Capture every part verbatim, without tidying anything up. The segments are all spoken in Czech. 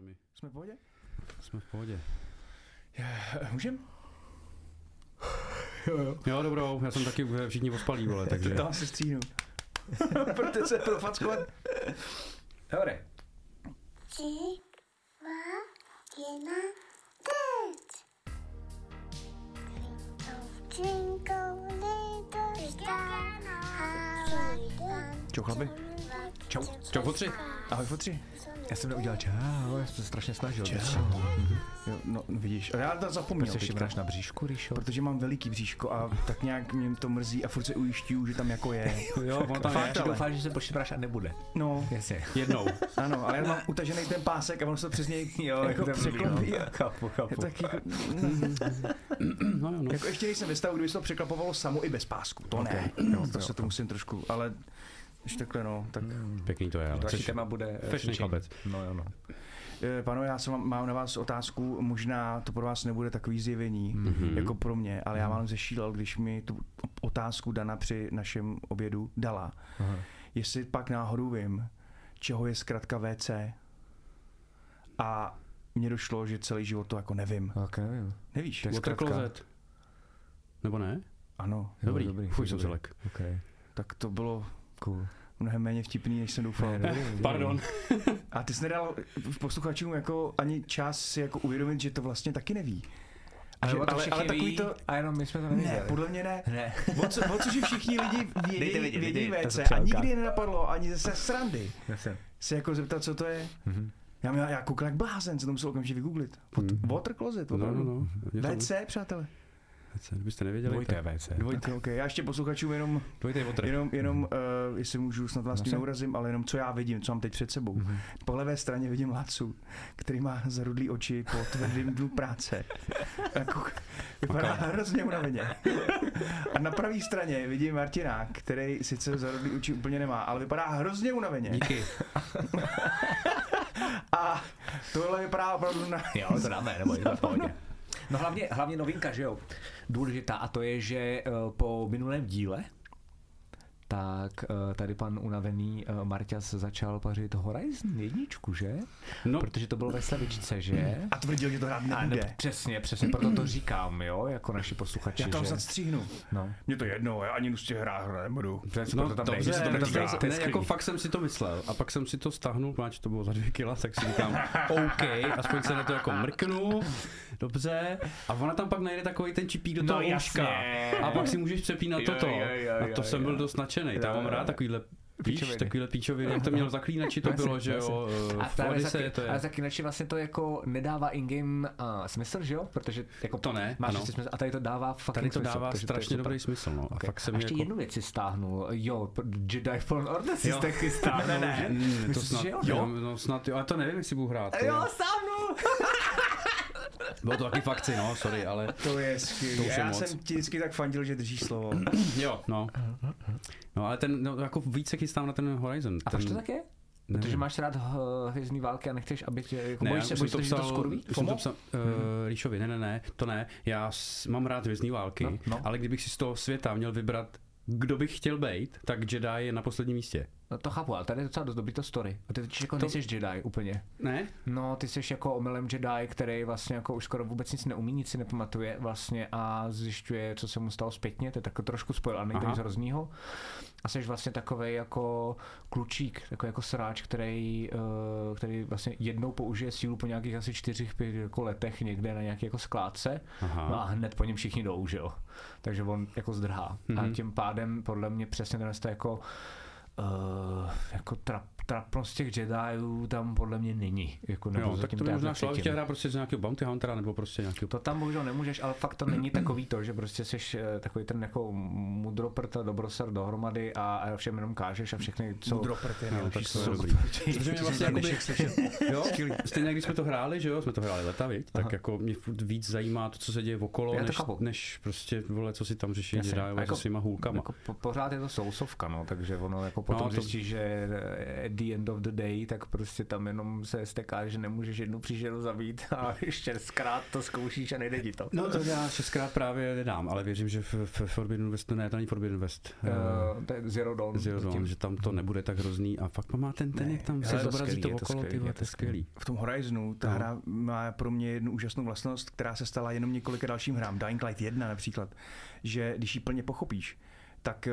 se mi. Jsme v pohodě? Jsme v pohodě. Můžem? Jo, jo. Jo, dobrou, já jsem taky všichni ospalí, vole, takže... To asi stříhnu. Pojďte se profackovat. Dobre. Tři, dva, jedna, teď. Twinkle, little star, čau, chlapi. Čau. Čau, fotři. Ahoj, fotři. Já jsem neudělal čau, já jsem se strašně snažil. Čau. Čau. Jo, no, vidíš, já to zapomněl. Proč se šibráš na bříšku, Reesho? Protože mám veliký bříško a tak nějak mě to mrzí a furt se ujišťuju, že tam jako je. Jo, on tam je. Doufám, že se pošibráš a nebude. No. Jasně. Jednou. Ano, ale já mám utažený ten pásek a on se přes něj jo, jako překlopí. Chápu, chápu. Tak jako... No, no. Jako ještě nejsem ve stavu, kdyby se to překlapovalo samo i bez pásku. To ne. Jo, to se to musím trošku, ale... Ještě takhle, no, tak... Mm, pěkný to je, ale. Další téma bude... Fešný chlapec. No, jo, no. Pánové, já jsem, mám na vás otázku, možná to pro vás nebude takový zjevení, mm-hmm. jako pro mě, ale já vám zešílel, když mi tu otázku Dana při našem obědu dala. Aha. Jestli pak náhodou vím, čeho je zkrátka V C a mně došlo, že celý život to jako nevím. Tak nevím. Nevíš? To je zkrátka. Water closet. Nebo ne? Ano. Dobrý, dobrý. Fuj, jsem zelek. Okay. Tak to bylo... Cool. Mnohem méně vtipný, než jsem doufal. Ne, ne, ne, ne. Pardon. A ty jsi nedal posluchačům jako ani čas si jako uvědomit, že to vlastně taky neví. A že, ale, ale, ale takový ví, to... A jenom my jsme to nevěděli. Ne, podle mě ne. ne. O co, o co, že všichni lidi vědí, vědí, vědí V C a nikdy je nenapadlo ani ze srandy se jako zeptat, co to je. Mm-hmm. Já, měl, já koukal jak blázen, se to musel okamžitě vygooglit. Mm. Water closet, opravdu. No, no, no. V C, přátelé. Kdybyste nevěděli. Dvojité V C. Dvojité, ok. Já ještě posluchačům jenom, jenom, jenom uh, jestli můžu, snad vás tím neurazím, ale jenom co já vidím, co mám teď před sebou. Mm-hmm. Po levé straně vidím Lacu, který má zarudlý oči po tvrdém dnu práce. Vypadá okay. Hrozně unaveně. A na pravé straně vidím Martina, který sice zarudlý oči úplně nemá, ale vypadá hrozně unaveně. Díky. A tohle vypadá opravdu na... Jo, to dáme, nebo je to v pohodě. No hlavně, hlavně novinka, že jo, důležitá, a to je, že po minulém díle, tak tady pan unavený Marťas začal pařit Horizon jedničku, že? No. Protože to bylo ve slavičce, že? A tvrdil, že to hrát nebude. Ne, přesně, přesně, proto to říkám, jo, jako naši posluchači, já tam že? Zastříhnu. No. Mně to jedno, já ani nustě hrát nebudu. Přesně, no, proto tam nejde, se to nedíká. Ne, jako fakt jsem si to myslel a pak jsem si to stáhnul, máč to bylo za dvě kila, tak si říkám, OK, aspoň se na to jako mrknu, dobře, a ona tam pak najde takový ten čipík do toho ouška. No, a pak si můžeš přepínat toto. A to jsem byl dost nadšenej, tam mám rád takovýhle píč, takovýhle píčoviny, jak to měl Zaklínači, to bylo, že jo, v Odyssey to je. A Zaklínači vlastně to jako nedává in-game uh, smysl, že jo, protože jako to ne, máš smysl, a tady to dává fakt smysl. Tady to dává smysl, strašně to dobrý smysl, no. Okay. A, fakt se a ještě jako... jednu věc si stáhnul, jo, Jedi Fallen Order si taky stáhnul, ne, ne, ne. Mm, to snad, jo, jo? No, snad jo, ale to nevím, jestli budu hrát. Jo, stáhnul! Bylo to taky fakci, no, sorry, ale... To je skvělý, já moc. Jsem ti vždycky tak fandil, že držíš slovo. Jo, no. No, ale ten, no, jako více chystám na ten Horizon. A proč ten... to tak je? Nevím. Protože máš rád hvězdný války a nechceš, aby tě... Jako ne, bojíš se, bojíš to, psal, to skurví? Už jsem to psal uh, hmm. Reeshovi, ne, ne, ne, to ne. Já s, mám rád hvězdný války, no, no. Ale kdybych si z toho světa měl vybrat, kdo bych chtěl bejt, tak Jedi je na posledním místě. No to chápu, ale tady je docela dost dobrý to story. A ty totiž jako to... nejseš Jedi úplně. Ne? No, ty jsi jako omylem Jedi, který vlastně jako už skoro vůbec nic neumí, nic si nepamatuje vlastně a zjišťuje, co se mu stalo zpětně. To je tak trošku spoil, ale někdo z hroznýho. A jsi vlastně takovej jako klučík, takový jako sráč, který, který vlastně jednou použije sílu po nějakých asi čtyřech, pět jako letech někde na nějaké jako skládce. Aha. No a hned po něm všichni jdou, že jo. Takže on jako zdrhá. Mm-hmm. A tím pádem podle mě přesně tenhle jako Uh, jako trap, trapnost těch Jediů tam podle mě není. Jako nebo jo, tak to by možná člověk hrá prostě z nějakého bounty huntera nebo prostě nějakého... To tam bohužel nemůžeš, ale fakt to není takový to, že prostě seš takový ten jako mudroprt a dobroser dohromady a, a všem jenom kážeš a všechny jsou... Mudroprt je nejlepší. Protože mě vlastně jakoby... Jo, stejně když jsme to hráli, že jo, jsme to hráli leta, viď? Tak jako mě víc zajímá to, co se děje okolo, než prostě, vole, co si tam řeší Jediů se svýma hůlkama. Pořád je to sousovka, no, takže ono jako potom zjistí, že the end of the day, tak prostě tam jenom se steká, že nemůžeš jednu příšeru zabít a šestkrát to zkoušíš a nejde ti to. No to já šestkrát právě nedám, ale věřím, že v Forbidden West to ne, to není Forbidden West. Uh, to je Zero Dawn. Zero Dawn, že tam to nebude tak hrozný a fakt má ten ten, jak tam se zobrazí to okolo, ty to skvělý. V tom Horizonu ta no. hra má pro mě jednu úžasnou vlastnost, která se stala jenom několika dalším hrám, Dying Light jedna například, že když ji plně pochopíš, tak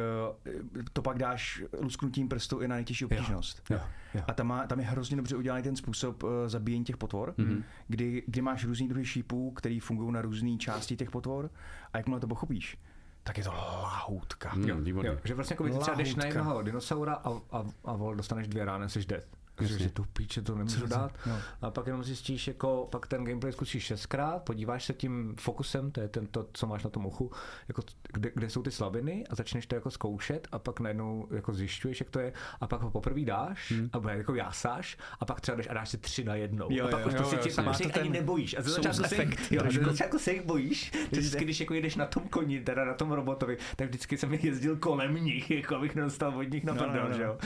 to pak dáš lusknutím prstu i na nejtěžší obtížnost. Jo, jo. A tam, má, tam je hrozně dobře udělaný ten způsob zabíjení těch potvor, mm-hmm. kdy, kdy máš různý druhy šípů, který fungují na různé části těch potvor a jakmile to pochopíš, tak je to lahoutka. Mm, jo, jo, že vlastně jako třeba jdeš na jednoho dinosaura a, a, a vol, dostaneš dvě rány, jsi dead. Že to píče, to nemůžu dát. No. A pak jenom zjistíš, jako, pak ten gameplay zkusíš šestkrát, podíváš se tím fokusem, to je ten, to, co máš na tom uchu, jako, kde, kde jsou ty slabiny a začneš to jako zkoušet a pak najednou jako zjišťuješ, jak to je a pak ho poprvé dáš hmm. a bude jako jásáš a pak třeba jdeš a dáš si tři na jednou. Jo, a pak jo, už to jo, si tě ani ten nebojíš. A to začátku se, jo, začátku se jich bojíš. Vždycky, když jako jedeš na tom koni, teda na tom robotovi, tak vždycky jsem jezdil kolem nich, jako abych nedostal od nich na prdel.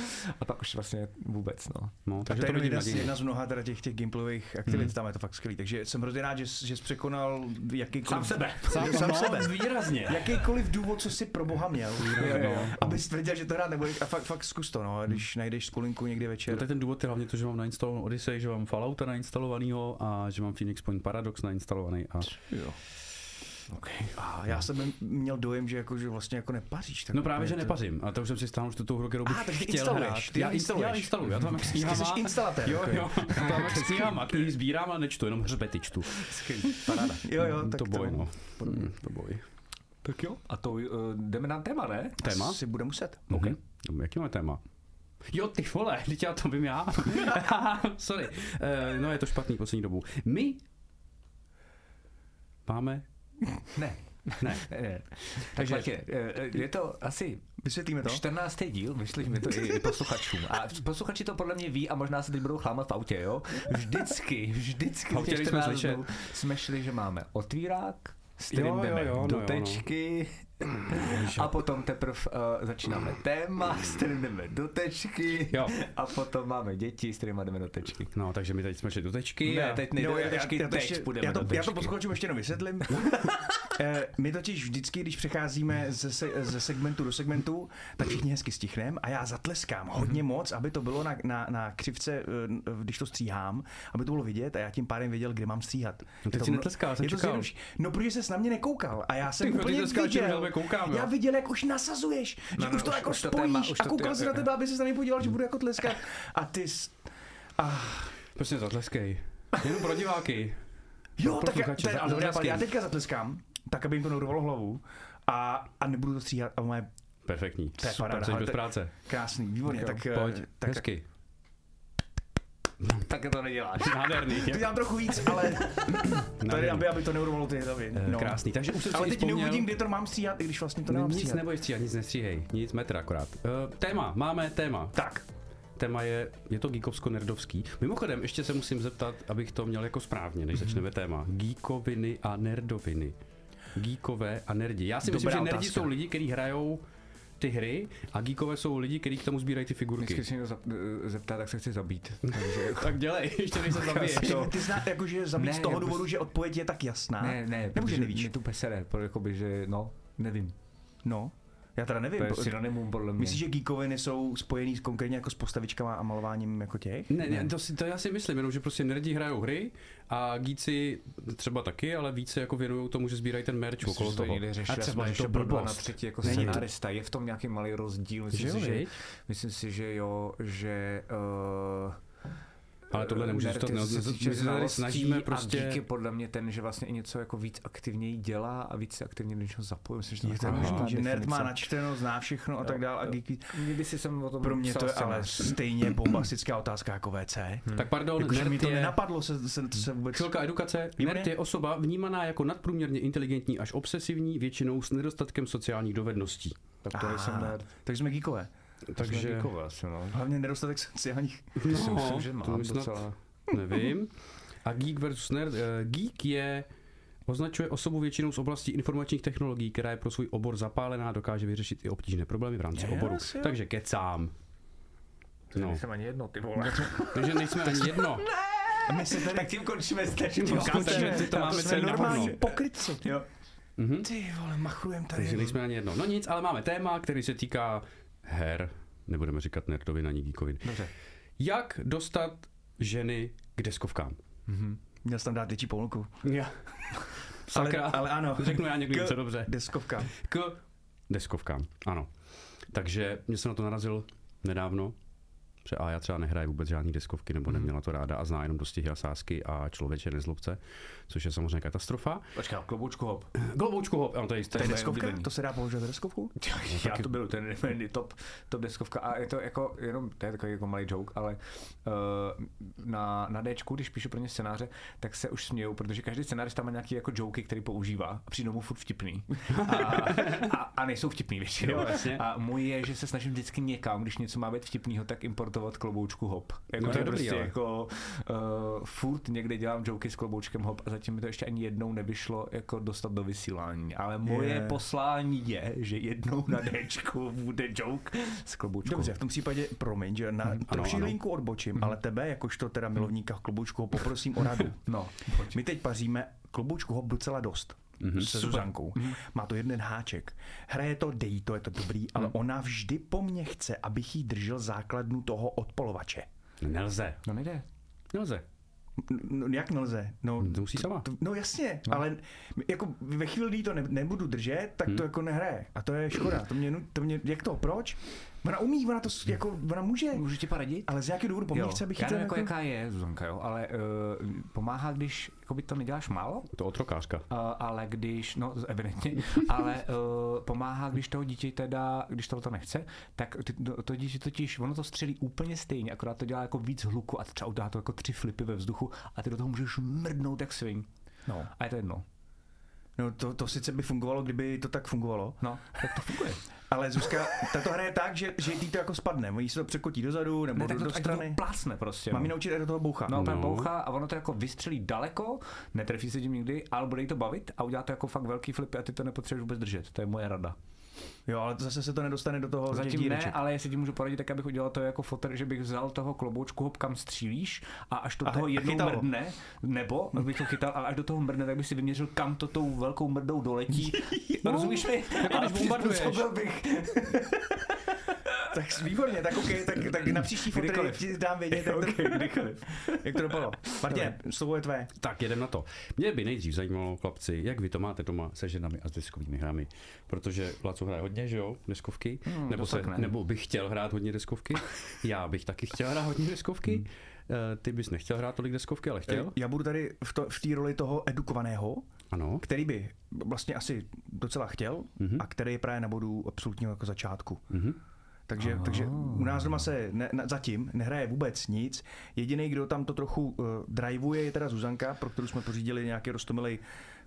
A pak už vlastně vůbec, no. No, takže to je jedna, jedna z mnoha teda těch, těch gameplayových aktivit, mm. tam je to fakt skvělý, takže jsem hrozně rád, že, že jsi překonal jakýkoliv... Sám sebe. Sám, sám no, sebe. Výrazně. Jakýkoliv důvod, co jsi pro boha měl, no, no. abys tvrdil, že to rád nebude, a fakt, fakt zkus to, no, když najdeš skulinku někdy večer. No, tak ten důvod je hlavně to, že mám nainstalovaný Odyssey, že mám Fallouta nainstalovanýho a že mám Phoenix Point Paradox nainstalovaný a... Jo. Okay. A já jsem měl dojem, že, jako, že vlastně jako nepaříš. Tak no právě, že to... nepařím. A to už jsem si stáhnul, že tu hru, kterou bych ah, chtěl hrát. Ty já instaluješ. Já instaluju. Já to mám jak s knihama. Jsi instalatér. Jo, jo. To mám jak s knihama. Knihy sbírám a nečtu, jenom hřbety čtu. Paráda. Jo, jo. Tak to boj, to... no. Mm, to boj. Tak jo. A to uh, jdeme na téma, ne? Téma? Si bude muset. OK. Mm-hmm. Jaký máme téma? Jo, ty vole, teď já to vím já. Sorry. Uh, no je to špatný poslední dobu. My máme... Ne. Ne. ne. Takže Martě, je to asi vysvětlíme to? čtrnáctý díl, vysvětlíme to i posluchačům. A posluchači to podle mě ví a možná se teď budou chlámat v autě, jo? Vždycky, vždycky jsme, dnů, jsme šli, že máme otvírák, stream jdeme jo, jo, do tečky no, no. a potom teprv uh, začínáme téma, stream jdeme do tečky jo. a potom máme děti, stream jdeme do tečky. No, takže my teď jsme šli do tečky. Ne, teď nejde no, do tečky, já, já, teď ještě, půjdeme já to, do tečky. Já to posluchačům ještě jenom vysvětlím. My totiž vždycky, když přecházíme ze, se, ze segmentu do segmentu, tak všichni hezky stichnem a já zatleskám hodně moc, aby to bylo na, na, na křivce, když to stříhám, aby to bylo vidět a já tím pádem věděl, kde mám stříhat. No teď si netleskal, jsem čekal. No, protože ses na mě nekoukal a já jsem ty, úplně ty viděl, koukám, já viděl, jak už nasazuješ, že no, no, už to už, jako už spojíš to téma, a koukal se na tebe, aby ses na mě podíval, že budu jako tleskat a ty... A... Prostě zatleskej. Jenom pro diváky. Jo, pro tak já, já teďka zatleskám. Tak, aby jim to neurvalo hlavu a, a nebudu to stříhat a moje... Perfektní. To je paráda. Jsi bez práce. Krásný, výborně. Tak, tak, pojď, tak, hezky. Tak to neděláš. Nádherný. To dělám trochu víc, ale tady, aby, aby to neurvalo ty hlavy. No. Krásný, takže už se ale teď neuvidím, kde to mám stříhat, i když vlastně to nemám stříhat. Nic neboj stříhat, nic nestříhej. Nic metr akorát. Uh, téma, máme téma. Tak. Téma je, je to geekovsko-nerdovský. Mimochodem, ještě se musím zeptat, abych to měl jako správně, než začneme téma. Geekoviny a nerdoviny. Geekové a nerdi. Já si myslím, dobrá že nerdi otázka. Jsou lidi, kteří hrajou ty hry a geekové jsou lidi, kteří k tomu sbírají ty figurky. Když se někdo zeptá, tak se chci zabít. Takže... tak dělej, ještě než se zabiješ. Ty znáš jakože zabít ne, z toho důvodu, bys... že odpověď je tak jasná. Ne, ne, nebo že nevíš. Mě tu pesere, jakoby, že no, nevím. No. Já teda nevím. To synonymum podle mě. Myslíš, že geekoviny jsou spojený konkrétně jako s postavičkama a malováním jako těch? Ne, ne, to, si, to já si myslím, jenom že prostě nerdi hrajou hry a geeky třeba taky, ale více jako věnují tomu, že sbírají ten merch myslím, okolo toho. A třeba je to blbost. Na třetí jako scenárista. Je v tom nějaký malý rozdíl. Myslím, si, že, myslím si, že jo, že... Uh... Ale tohle nemůžeš to snažíme prostě. A díky podle mě ten, že vlastně i něco jako víc aktivněji dělá a víc aktivně do něčeho zapojuje. Myslím, že to je že nerd má načteno, zná všechno jo, a tak dál. A geeky... Kdyby si jsem o tom pro mě to je ale stejně bombastická otázka jako V C. Hmm. Tak pardon, jako, nerd mi to je... nenapadlo se, se, se vůbec... Chvilka edukace. Nerd je osoba vnímaná jako nadprůměrně inteligentní až obsesivní, většinou s nedostatkem sociálních dovedností. Tak to ah. jsem nerd. Takže jsme geekové. Takže díkové, asi, no. Hlavně nedostatek sociálních. No, myslím, že mám docela. Nevím. A geek versus nerd. Geek je označuje osobu většinou z oblasti informačních technologií, která je pro svůj obor zapálená, dokáže vyřešit i obtížné problémy v rámci yes, oboru. Jo. Takže kecám. No. Nejsem ani jedno, ty vole. Takže nejsme ani jedno. Ne! My se tady... Tak tím končíme stačí. Takže to, to máme celý normální pokrytci. Jo. Mm-hmm. Ty vole, machrujeme tady. Takže nejsme ani jedno. No nic, ale máme téma, který se týká her. Nebudeme říkat nerdovi na ní díkovi. Dobře. Jak dostat ženy k deskovkám? Mm-hmm. Měl jsi tam dát dětí polku. Já. Sakra, ale, ale ano. Řeknu já někdy něco dobře. Deskovkám. K deskovkám, ano. Takže mě se na to narazil nedávno. A já třeba nehraje vůbec žádný deskovky, nebo neměla to ráda a zná jenom dostihy a sázky a Člověče nezlob se, což je samozřejmě katastrofa. Počkej, kloboučku hop. Kloboučku hop, ano, to je jistý. Deskovka? To se dá použít za deskovku? Já to byl ten top, top deskovka a je to jako, jenom, to je takový jako malý joke, ale uh, na, na Dčku, když píšu pro ně scénáře, tak se už smějou, protože každý scénář tam má nějaký jako joky, který používá a přijdou mu furt vtipný. A, a, a nejsou vtipný většinou. Jo, vlastně. A můj je, že se snažím vždycky někam, když něco má být vtipnýho, tak importovat kloboučku hop. Jako no, to je dobrý, prostě ale. Jako uh, furt někde dělám joky s kloboučkem hop a zatím mi to ještě ani jednou nevyšlo jako dostat do vysílání. Ale moje je. Poslání je, že jednou na Dčku bude joke s kloboučkou. Dobře, v tom případě, promiň, že na hmm. troši ano, linku ano. odbočím, hmm. ale tebe, jakožto teda milovníka kloboučku hop, poprosím o radu. No, pojď. My teď paříme kloboučku hop docela dost. Mm-hmm. Se Zuzankou. Mm-hmm. Má to jeden háček. Hraje to, dejí to, je to dobrý, ale mm. ona vždy po mně chce, abych jí držel základnu toho odpolovače. Nelze. No nejde. Nelze. No, jak nelze? No, to musí sama. To, no jasně, no. Ale jako ve chvíli, kdy to ne, nebudu držet, tak hmm. to jako nehraje. A to je škoda. To mě, to mě, jak to, proč? Ona umí, ona to jako, ona může. Může ti poradit? Ale z jakého důvodu po mně chce, abych chtěl... Já jako jaká je, Zuzanka, jo, ale uh, pomáhá, když jakoby to neděláš málo. To otrokářka. Uh, ale když, no evidentně, ale uh, pomáhá, když toho dítě teda, když toho to nechce, tak ty, to, to dítě totiž, ono to střelí úplně stejně, akorát to dělá jako víc hluku a třeba udá to jako tři flipy ve vzduchu a ty do toho můžeš mrdnout jak svin. No. A je to jedno. No to, to sice by fungovalo, kdyby to tak fungovalo. No, tak to funguje. Ale Zuzka, tato hra je tak, že, že jí to jako spadne. Jí se to překotí dozadu nebo ne, do, do strany. Ne, to plácne prostě. Mám jí naučit do toho boucha. No, no. boucha a ono to jako vystřelí daleko, netrefí se tím nikdy, ale bude jí to bavit a udělá to jako fakt velký flip a ty to nepotřebuješ vůbec držet. To je moje rada. Jo, ale zase se to nedostane do toho. Zatím ne, díreček. Ale jestli ti můžu poradit, tak abych udělal to jako fotr, že bych vzal toho kloboučku hop, kam střílíš a až do toho jednou mrdne, nebo bych to chytal, ale až do toho mrdne, tak bych si vyměřil, kam to tou velkou mrdou doletí. Rozumíš mi? A když bombarduješ. Bych. Tak výborně, tak ok, tak, tak na příští fotry ti dám vědět. Okay, jak to dopadlo? Martin, slovo je tvé. Tak jedem na to. Mě by nejdřív zajímalo, chlapci, jak vy to máte doma se ženami a s deskovými hrami, protože Laco hraje hodně, že jo, deskovky, hmm, nebo, se, ne. nebo bych chtěl hrát hodně deskovky, já bych taky chtěl hrát hodně deskovky, hmm. Ty bys nechtěl hrát tolik deskovky, ale chtěl? Já budu tady v, to, v té roli toho edukovaného, ano. který by vlastně asi docela chtěl mm-hmm. a který je právě na bodu absolutního jako začátku. Mm-hmm. Takže, oh. takže u nás doma se ne, na, zatím nehraje vůbec nic. Jediný, kdo tam to trochu uh, drivuje, je teda Zuzanka, pro kterou jsme pořídili nějaký roztomilej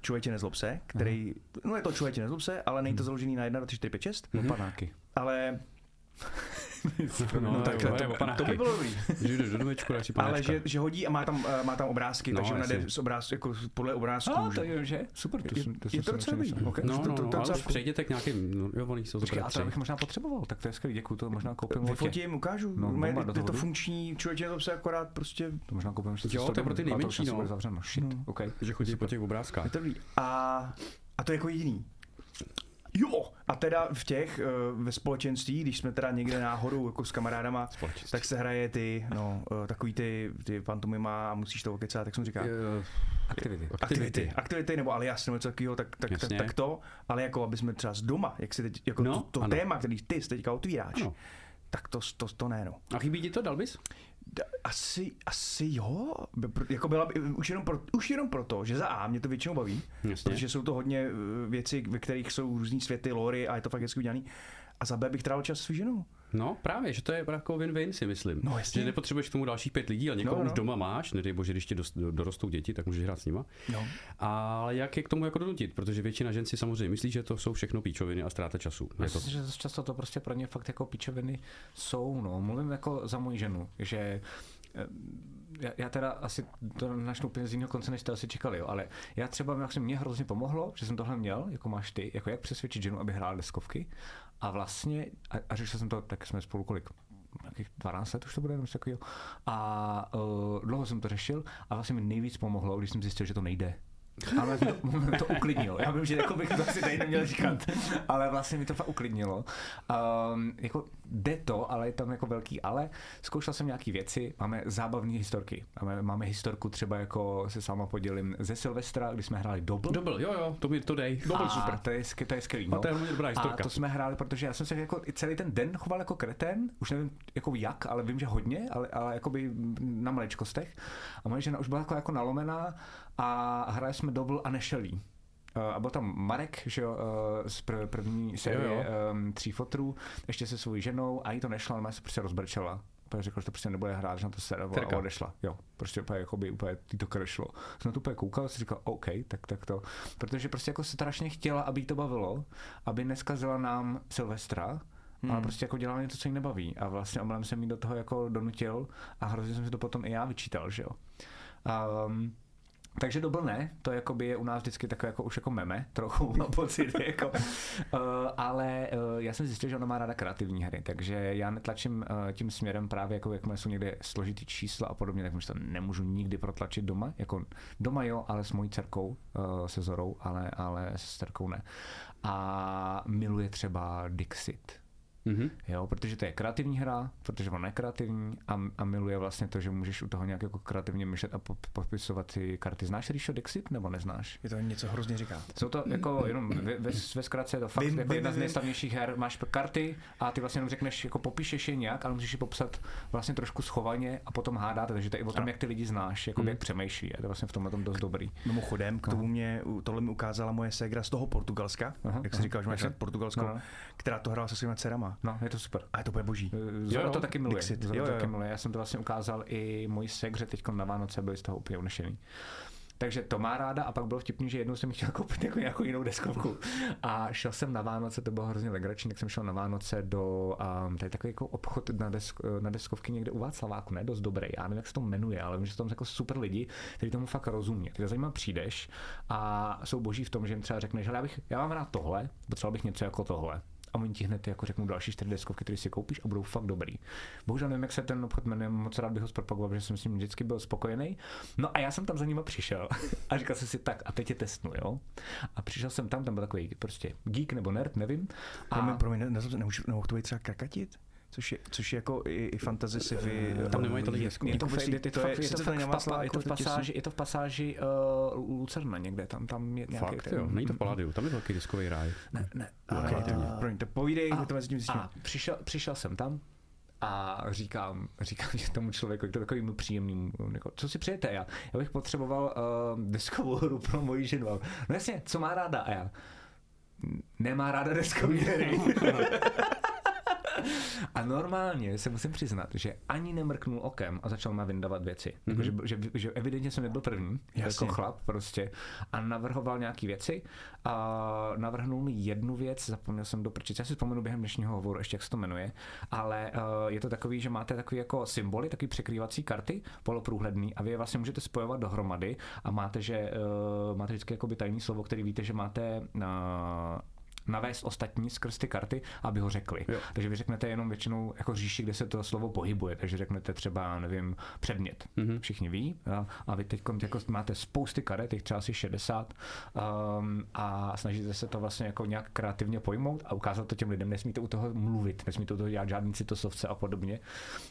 Člověče nezlob se, který, uh-huh. no je to Člověče nezlob se, ale není to založený na jedna, dva, tři, čtyři, pět, šest. Uh-huh. Panáky. Ale... No, no, tak to, to by bylo dobrý. Ale že, že hodí a má tam, má tam obrázky, no, takže ona jde z obráz, jako podle obrázků. No, to je, že? Super, to je, jsem, to je to docela dobrý. Okay. No, no, no, to, to, ale přejděte k nějakým, jo, oni jsou dobré. Já to bych možná potřeboval, tak to je skvělý, děkuju, to možná koupím. Vyfotím, ukážu, no, je to funkční, Člověče nezlob se akorát prostě. To možná koupím. Jo, to je pro ty nejmenší, no. Takže chodí po těch obrázkách. A to je jako jediný. Jo, a teda v těch, ve společenství, když jsme teda někde náhodou jako s kamarádama, tak se hraje ty, no, takový ty, ty pantomima a musíš to okecat, tak jsem říkal. Aktivity. Aktivity. Aktivity, nebo alias, nebo něco takového, tak, tak, tak, tak to, ale jako, aby jsme třeba z doma, jak si teď, jako no, to, to téma, který ty teďka otvíráš, ano. tak to, to, to ne, no. A chybí ti to, dal bys? Asi, asi jo, jako byla, už, jenom pro, už jenom proto, že za A mě to většinou baví, jasně. protože jsou to hodně věci, ve kterých jsou různý světy, lory a je to fakt hezky udělaný. A za B bych trávil čas svou ženou. No právě, že to je jako win-win si myslím, no, že nepotřebuješ k tomu dalších pět lidí, ale někoho no, no. už doma máš, nedej bože, když ti dorostou děti, tak můžeš hrát s nima. No. Ale jak je k tomu jako donutit, protože většina žen si samozřejmě myslí, že to jsou všechno píčoviny a ztráta času. Já to... myslím, že často to prostě pro ně fakt jako píčoviny jsou, no, mluvím jako za moji ženu, že... Já, já teda asi to našnu úplně z jiného konce, než jste asi čekali, jo, ale já třeba mě, mě hrozně pomohlo, že jsem tohle měl, jako máš ty, jako jak přesvědčit ženu, aby hrála deskovky a vlastně, a, a řešil jsem to, tak jsme spolu kolik, nějakých dvanáct let už to bude, něco takového. A uh, dlouho jsem to řešil a vlastně mi nejvíc pomohlo, když jsem zjistil, že to nejde. Ale to, to uklidnilo. Já vím, že jako bych to asi tady neměl říkat, ale vlastně mi to fakt uklidnilo. Um, jako jde to, ale je tam jako velký ale. Zkoušel jsem nějaký věci, máme zábavné historky. Máme, máme historku třeba jako, se sama podělím, ze Silvestra, kdy jsme hráli Dobl. Dobl, jo jo, to mi to dej. Dobl, super. To je, to je skvělý. No. A to je dobrá historka. A to jsme hráli, protože já jsem se jako celý ten den choval jako kretén, už nevím jako jak, ale vím, že hodně, ale, ale jakoby na maličkostech. A moje žena už byla jako, jako nalomená a hráli jsme Dobl a nešel jí. Uh, a byl tam Marek, že jo, uh, z pr- první série um, tří fotrů, ještě se svou ženou a jí to nešla, ona se prostě rozbrčela. Úplně řekla, že to prostě nebude hrát, že na to se a odešla. Jo, prostě úplně, jakoby, úplně jí to krešlo. Jsem na to úplně koukal a si říkal, OK, tak, tak to. Protože prostě jako strašně chtěla, aby jí to bavilo, aby neskazila nám Silvestra, Hmm. ale prostě jako dělala něco, co jí nebaví. A vlastně omylem jsem jí do toho jako donutil a hrozně jsem si to potom i já vyčítal, že jo. Um, Takže Dobl ne, to jakoby je u nás vždycky takové jako už jako meme, trochu na pocit, jako. Uh, ale uh, já jsem zjistil, že ona má ráda kreativní hry, takže já netlačím uh, tím směrem právě, jako jakmile jsou někde složitý čísla a podobně, tak to nemůžu nikdy protlačit doma, jako doma jo, ale s mojí dcerkou, uh, se Zorou, ale, ale s dcerkou ne. A miluje třeba Dixit. Mm-hmm. Jo, protože to je kreativní hra, protože ona je kreativní a, a miluje vlastně to, že můžeš u toho nějak jako kreativně myšlet a po, popisovat ty karty. Znáš Reesha Dixit nebo neznáš? Je to něco hrozně říká. Jsou to jako jenom ve, ve, ve zkratce je to fakt vím, jako vím, jedna vím. z nejslavnějších her. Máš karty a ty vlastně jenom řekneš, jako popíšeš je nějak, ale musíš ji popsat vlastně trošku schovaně a potom hádáte, takže to je o tom, jak ty lidi znáš, jako mm. jak přemýšlí. Je to vlastně v tomhle tom dost dobrý. Mimochodem, k tomu mě, tohle mi ukázala moje ségra z toho Portugalska, aha, jak se říkal, že máš Portugalsko, která to hrála se svýma dcerama. No, je to super. A je to úplně boží. Zoro to taky miluje. Zoro jo, jo. taky miluje. Já jsem to vlastně ukázal i mojí segře teďko na Vánoce, byli z toho úplně unešený. Takže to má ráda a pak bylo vtipný, že jednou jsem chtěl koupit jako nějakou jinou deskovku. A šel jsem na Vánoce, to bylo hrozně legrační, tak jsem šel na Vánoce do um, tady takový jako obchod na, desk, na deskovky někde u Václaváku, ne dost dobrý, já nevím, jak se to jmenuje, ale vím, že tam jsou jako super lidi, kteří tomu fakt rozumí. Takže zajímá přijdeš a jsou boží v tom, že jim třeba řekneš, já, bych, já mám rád tohle, potřeboval bych něco jako tohle. A oni ti hned jako řeknou další čtyři deskovky, které si koupíš a budou fakt dobrý. Bohužel nevím, jak se ten obchod jmenuje, moc rád bych ho zpropagoval, protože jsem s ním vždycky byl spokojený. No a já jsem tam za nima přišel a říkal jsem si tak a teď je testnu, jo. A přišel jsem tam, tam byl takový prostě geek nebo nerd, nevím. A promiň, promiň, nemohu to být třeba krakatit? Což je, což je jako i, i fantasy sci-fi. Tam nemají tolik desků. Je to v pasáži, je to v pasáži uh, Lucerna někde, tam, tam je nějaký. Fakt, jo, není to v Palladiu, tam je velký diskový ráj. Ne, ne. Promiňte, povídej, to mezi tím zjistím. Přišel jsem tam a říkám, říkám tomu člověku, jak to takovým příjemným, jako, co si přijete? Já, já bych potřeboval uh, deskovou hru pro moji ženu. No jasně, co má ráda? A já, nemá ráda deskový hry. A normálně se musím přiznat, že ani nemrknul okem a začal mě vyndavat věci. Mm-hmm. Jako, že, že, že evidentně jsem nebyl první, Jasně. jako chlap prostě. A navrhoval nějaký věci a navrhnul mi jednu věc, zapomněl jsem do prčic. Já si vzpomenu během dnešního hovoru ještě, jak se to jmenuje, ale je to takový, že máte takový jako symboly, takový překrývací karty, poloprůhledný a vy je vlastně můžete spojovat dohromady a máte, že máte vždycky jakoby tajný slovo, který víte, že máte na navést ostatní skrz ty karty, aby ho řekli. Jo. Takže vy řeknete jenom většinou jako říši, kde se to slovo pohybuje, takže řeknete třeba, nevím, předmět. Mm-hmm. Všichni ví. A, a vy teď jako máte spousty karet, jich třeba asi šedesát um, a snažíte se to vlastně jako nějak kreativně pojmout a ukázat to těm lidem. Nesmíte u toho mluvit, nesmíte u toho dělat žádný citoslovce a podobně.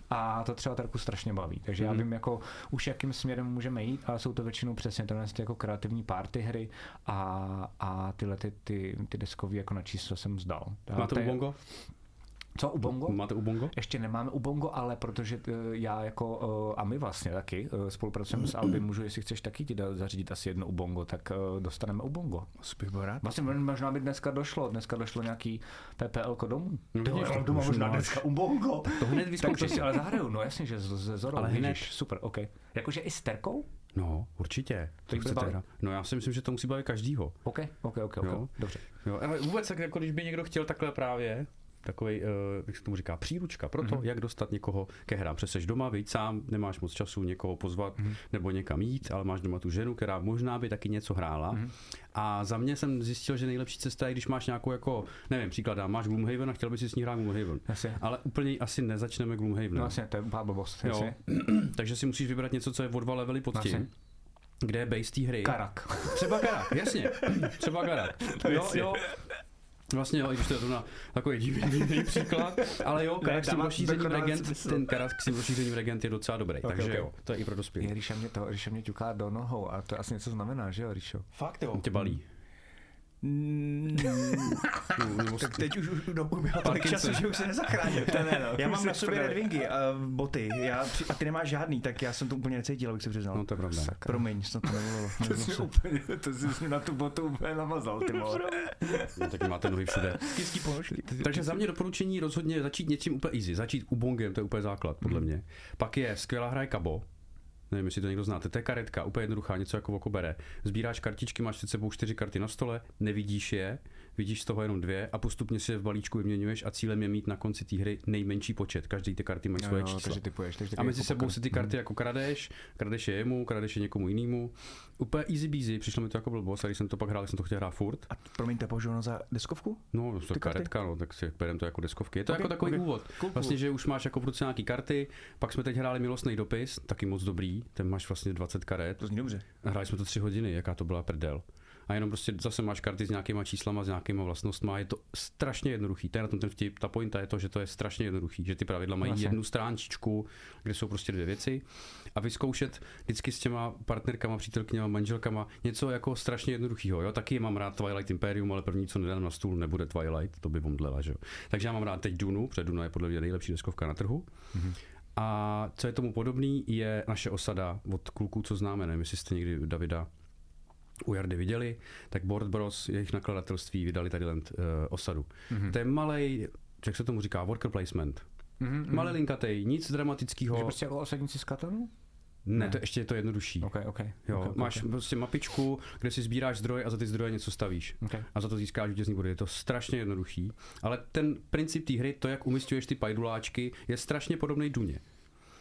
A to třeba Tarku strašně baví. Takže mm-hmm. já vím jako už jakým směrem můžeme jít, ale jsou to většinou přesně to jako kreativní party hry a, a tyhle ty, ty, ty deskový jako na číslo jsem zdal. Máte je... Ubongo? Co, Ubongo? Máte Ubongo? Ještě nemáme Ubongo, ale protože uh, já jako, uh, a my vlastně taky, uh, spolupracujeme s Alby, můžu, jestli chceš taky ti zařídit asi jedno Ubongo, tak uh, dostaneme Ubongo. Vlastně možná by dneska došlo, dneska došlo nějaký PPLko domů. No, to je doma možná máš. Dneska Ubongo. To hned vyskočí. Tak ale zahraju, no jasně, že ze Zorou. Ale hned. Super, OK. Jakože i s terkou? No, určitě. To chcete hra. No já si myslím, že to musí bavit každýho. OK, OK, OK, okay. Dobře. Jo, ale vůbec tak, jako když by někdo chtěl takhle právě takovej, jak se tomu říká, příručka pro to, mm-hmm. jak dostat někoho ke hrám. Přeseš doma, víc sám, nemáš moc času někoho pozvat mm-hmm. nebo někam jít, ale máš doma tu ženu, která možná by taky něco hrála. Mm-hmm. A za mě jsem zjistil, že nejlepší cesta je, když máš nějakou jako, nevím, příklad, máš Gloomhaven a chtěl bys si s ní hrát Gloomhaven. Jasně. Ale úplně asi nezačneme Gloomhaven. No jasně, to je úplná blbost. Takže si musíš vybrat něco, co je o dva levely pod tím. Kde je base té hry. Karak. Třeba Karak, jasně. Třeba Karak. Jo, jo. Vlastně jo, i když to je to na takový divný příklad, ale jo, Karak s tím rozšířením regent, ten Karak s tím rozšířením regent je docela dobrý, okay, takže okay. jo, to je i pro dospělé. Reesha mě to, Reesha mě ťuká do nohou a to asi něco znamená, že jo, Reesho? Fakt jo. On tě balí. Mm. U, tak teď už dobuběla tolik času, že už se nezachránil. Ne, no. Já mám na sobě redwingy a boty já, a ty nemáš žádný, tak já jsem to úplně necítil, abych se přiznal. No to je pravda. Sakra. Promiň, snad to nevolilo. To jsi úplně, to jsi na tu botu úplně namazal, ty vole. No, tak máte nohy všude. Kyský ponožky. Takže za mě doporučení rozhodně začít něčím úplně easy, začít Ubongem, to je úplně základ, podle mě. Pak je skvělá hra je Kabo. Nevím, jestli to někdo znáte, to je karetka, úplně jednoduchá, něco jako okobere. Sbíráš kartičky, máš před sebou čtyři karty na stole, nevidíš je, vidíš z toho jenom dvě a postupně si je v balíčku vyměňuješ a cílem je mít na konci té hry nejmenší počet. Každý ty karty mají svoje no, číslo. Takže typuješ, takže a mezi sebou si ty karty jako kradeš, kradeš je jemu, kradeš je někomu jinému. Úplně easy beasy, přišlo mi to jako blbost, a když jsem to pak hrál, jsem to chtěl hrát furt. A promiňte, používám za deskovku? No, to je karetka, no, tak si bereme to jako deskovky. Je to okay, jako takový okay. úvod. Vlastně, že už máš jako v ruce nějaký karty, pak jsme teď hráli milostný dopis, taky moc dobrý. Ten máš vlastně dvacet karet. To zní dobře. Hráli jsme to tři hodiny, jaká to byla prdel. A jenom prostě zase máš karty s nějakýma číslama, s nějakýma vlastnostma, je to strašně jednoduchý. Ten na tom ten vtip, ta pointa je to, že to je strašně jednoduchý, že ty pravidla mají vlastně jednu stránčičku, kde jsou prostě dvě věci a vyzkoušet vždycky s těma partnerkama, přítelkyněma, manželkama něco jako strašně jednoduchýho, jo. Taky mám rád Twilight Imperium, ale první co nedám na stůl nebude Twilight, to by omdlela, že jo. Takže já mám rád teď Dunu, protože Duna je podle mě nejlepší deskovka na trhu. Mm-hmm. A co je tomu podobný, je Naše osada od kluků, co známe, nevím, jestli jste někdy Davida u Jardy viděli, tak Board Bros, jejich nakladatelství, vydali tady uh, Osadu. Mm-hmm. To je malej, jak se tomu říká, worker placement. Mm-hmm. Malej linkatej, nic dramatického. Že prostě osadníci z Katanu? Ne, to ještě je to jednodušší. Okay, okay, jo, okay, máš okay. prostě mapičku, kde si sbíráš zdroje a za ty zdroje něco stavíš. Okay. A za to získáš vítězný body. Je to strašně jednoduchý, ale ten princip té hry, to jak umísťuješ ty pajduláčky, je strašně podobný Duně.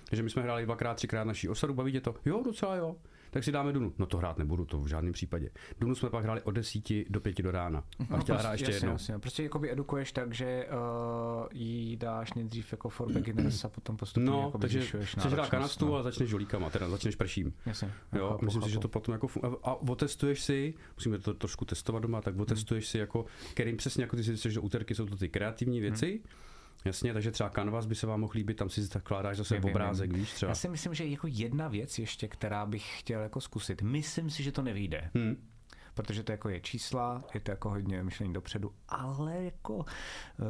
Takže my jsme hráli dvakrát, třikrát Naší osadu, baví tě to? Jo, docela jo. Tak si dáme Dunu. No to hrát nebudu, to v žádném případě. Dunu jsme pak hráli od desíti do pěti do rána. A no, chtěla hrát prostě, ještě jednou. Jasně. Prostě jakoby edukuješ tak, že uh, jí dáš nejdřív jako for beginners a potom postupně no, jakoby zvyšuješ náročnost. No, takže chceš kanastu no. a začneš žolíkama, teda začneš prším. Jasně. Jo, chápu, myslím chápu. si, že to potom jako fun- a, a otestuješ si, musíme to trošku testovat doma, tak otestuješ hmm. si jako, kterým přesně jako ty si myslíš, že úterky jsou to ty kreativní věci. Hmm. Jasně, takže třeba Canvas by se vám mohl líbit, tam si zakládáš zase nevím, obrázek, nevím. víš třeba. Já si myslím, že jako jedna věc ještě, která bych chtěl jako zkusit, myslím si, že to nevyjde. Hmm. Protože to jako je čísla, je to jako hodně myšlení dopředu, ale jako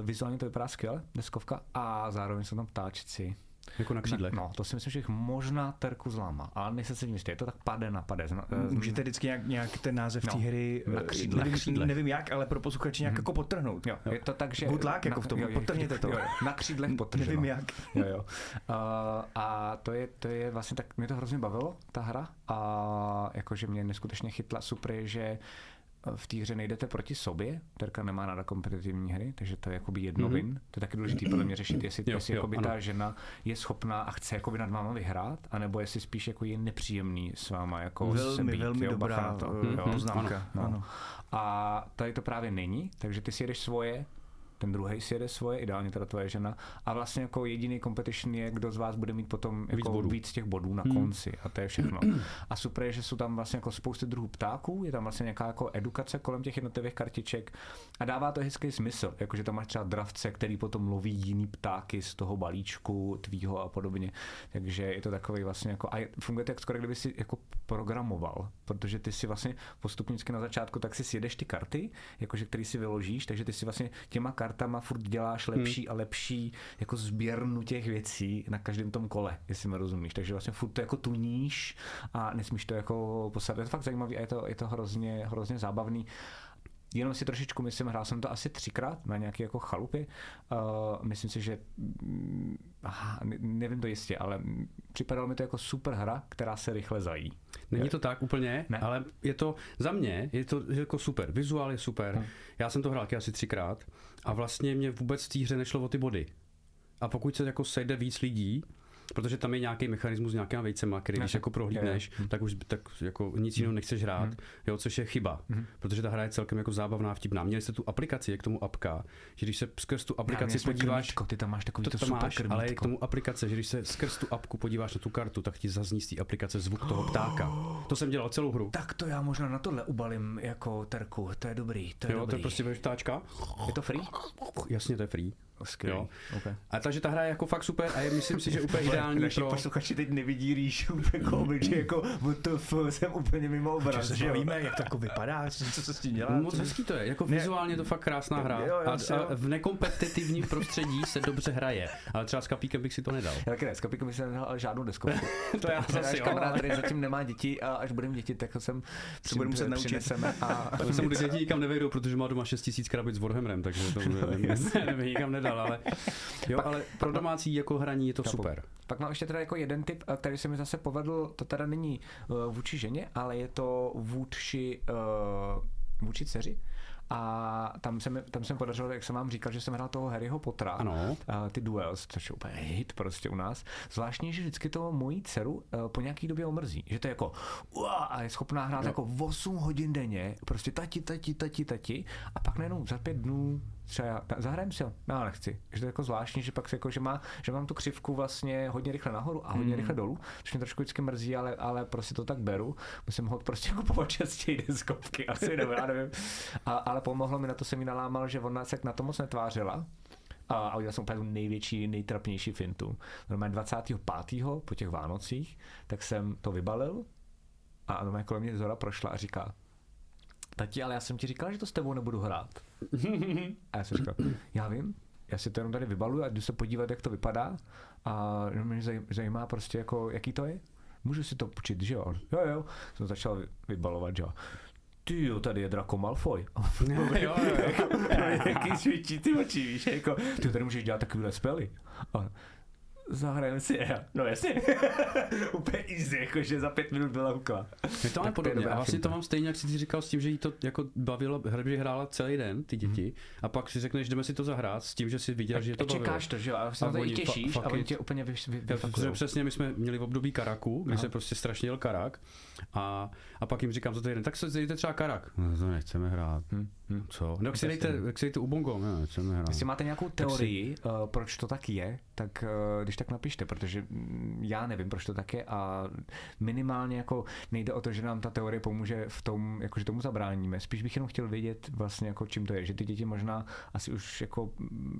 vizuálně to vypadá skvěle, deskovka a zároveň jsou tam ptáčci. Jako Na křídlech. No, to si myslím, že jich možná terku zláma, ale nejsem si jistý, je to tak pade na pade. Můžete vždycky nějak, nějak ten název no. té hry, na křídlech. Nevím, křídlech. nevím jak, ale pro posluchače nějak mm. jako podtrhnout. Jo. Je to tak, že... Budlák jako v tom, podtrhněte to. Jo, Na křídlech podtrženo. Nevím jak. Jo, jo. Uh, a to je, to je vlastně tak, mě to hrozně bavilo, ta hra, a jakože mě neskutečně chytla, super je, že v té hře nejdete proti sobě, Terka nemá ráda kompetitivní hry, takže to je jakoby jedno mm-hmm. win. To je taky důležitý podle mě řešit, jestli, jo, jestli jo, jakoby ta žena je schopná a chce jakoby nad váma vyhrát, anebo jestli spíš jako je nepříjemný s váma jako velmi, se být. Velmi jo, dobrá to, mm, jo, poznámka. No, no. A tady to právě není, takže ty si jedeš svoje, ten druhej si jede svoje, ideálně teda tvoje žena. A vlastně jako jediný competition je, kdo z vás bude mít potom jako víc, bodů. víc těch bodů na konci. Hmm. A to je všechno. A super je, že jsou tam vlastně jako spousty druhů ptáků, je tam vlastně nějaká jako edukace kolem těch jednotlivých kartiček a dává to hezký smysl, jakože tam máš třeba dravce, který potom loví jiný ptáky z toho balíčku tvýho a podobně. Takže je to takový vlastně jako, a funguje to jak skoro, kdyby si jako programoval, protože ty si vlastně postupnicky na začátku tak si sjedeš ty karty, jakože který si vyložíš, takže ty si vlastně těma kart kartama furt děláš lepší hmm. a lepší jako sběrnu těch věcí na každém tom kole, jestli mi rozumíš. Takže vlastně furt to jako tuníš a nesmíš to jako posadit. Je to fakt zajímavý a je to, je to hrozně, hrozně zábavný. jenom si trošičku, myslím, hrál jsem to asi třikrát na nějaké jako chalupy. Uh, myslím si, že aha, nevím to jistě, ale připadalo mi to jako super hra, která se rychle zají. Není to tak úplně, ne. Ale je to za mě, je to jako super. Vizuál je super. Hmm. Já jsem to hrál asi třikrát a vlastně mě vůbec v té hře nešlo o ty body. A pokud se jako sejde víc lidí, protože tam je nějaký mechanismus s nějakýma vejcema, který když jako prohlídneš, je, je. tak už tak jako nic jiného nechceš hrát, hmm. jo, což je chyba, hmm. protože ta hra je celkem jako zábavná, vtipná. Měli jste tu aplikaci, je k tomu apka, že když se skrz tu aplikaci já, podíváš, krmítko, ty tam máš takový to, to super máš, ale je k tomu aplikace, že když se skrz tu apku podíváš na tu kartu, tak ti zazní z té aplikace zvuk toho ptáka. To jsem dělal celou hru. Tak to já možná na tohle ubalím jako terku, to je dobrý, to je jo, dobrý. Jo, to je prostě ptáčka. Je to free? Jasně, to je free. Jo. Okay. A takže ta hra je jako fakt super a je, myslím si, že úplně ideální. Naši pro... posluchači teď nevidí Ríšu, že jako W T F, jsem úplně mimo obraz. Že jo, víme, jak to jako vypadá, co se s tím dělá. Moc hezký to je, jako ne, vizuálně to fakt krásná to, hra. Jo, jo, a, a v nekompetitivním prostředí se dobře hraje, ale třeba s kapíkem bych si to nedal. Já taky ne, s kapíkem bych si nedal, ale žádnou deskovku. To já zase jo. Kamarád, který zatím nemá děti a až budeme děti, tak jsem se budeme muset naučit. Tak se mu děti nikam nevejdou, protože má doma šest tisíc krabic s Warhammerem, takže to nevím, nikam nedal. Ale, jo, pak, ale pro domácí jako hraní je to kapu. Super. Pak mám ještě teda jako jeden tip, který se mi zase povedl, to teda není uh, vůči ženě, ale je to vůči, uh, vůči dceři. A tam se mi, tam se mi podařilo, jak jsem vám říkal, že jsem hrál toho Harryho Pottera, ano. Uh, ty Duels, což je úplně hit prostě u nás. Zvláštně, že vždycky to mojí dceru uh, po nějaký době omrzí, že to je jako uh, a je schopná hrát no. jako osm hodin denně, prostě tati, tati, tati, tati a pak najednou za pět dnů třeba zahrajeme si ho, no, nechci. Že to je jako zvláštní, že pak jako, že, má, že mám tu křivku vlastně hodně rychle nahoru a hodně mm. rychle dolů, což mě trošku vždycky mrzí, ale, ale prostě to tak beru. Musím ho prostě kupovat častěji deskovky, asi nebo já nevím. A, ale pomohlo mi, na to se mi nalámal, že ona se na to moc netvářila. A, a udělal jsem úplně největší, nejtrapnější fintu. Normálně dvacátého pátého po těch Vánocích, tak jsem to vybalil a normálně kolem mě Zora prošla a říká: tati, ale já jsem ti říkal, že to s tebou nebudu hrát. A já jsem říkal, já vím, já si to jenom tady vybaluju a jdu se podívat, jak to vypadá a mě zajímá prostě jako, jaký to je. Můžu si to půjčit, že jo? Jo, jo. Jsem začal vybalovat, že jo. Ty jo, tady je Draco Malfoy. Jo, jo, jo. Jaký svědčí ty oči, víš, jako, ty tady můžeš dělat takovýhle spely. Zahrajeme si je. No jasně. Úplně easy, jakože za pět minut byla hukla. Je to mám podobně. A vlastně to mám stejně, jak jsi ti říkal, s tím, že jí to jako bavilo, že hrála celý den, ty děti. Hmm. A pak si řekneš, jdeme si to zahrát s tím, že jsi viděl, a, že je to bavilo. Čekáš to, že jo? A to i těšíš fa- a oni tě úplně vyfakujou. Přesně, my jsme měli v období Karaku, kdy se prostě strašně jel Karak. A, a pak jim říkám za týden, tak se dejte třeba Karak. No to nechceme hrát. Hmm. Hmm. Co? No, jak si dejte, dejte Ubongo. No, nechceme hrát. Jestli máte nějakou teorii, si... uh, proč to tak je, tak uh, když tak napište, protože já nevím, proč to tak je a minimálně jako nejde o to, že nám ta teorie pomůže v tom, jakože tomu zabráníme. Spíš bych jenom chtěl vědět vlastně jako čím to je, že ty děti možná asi už jako,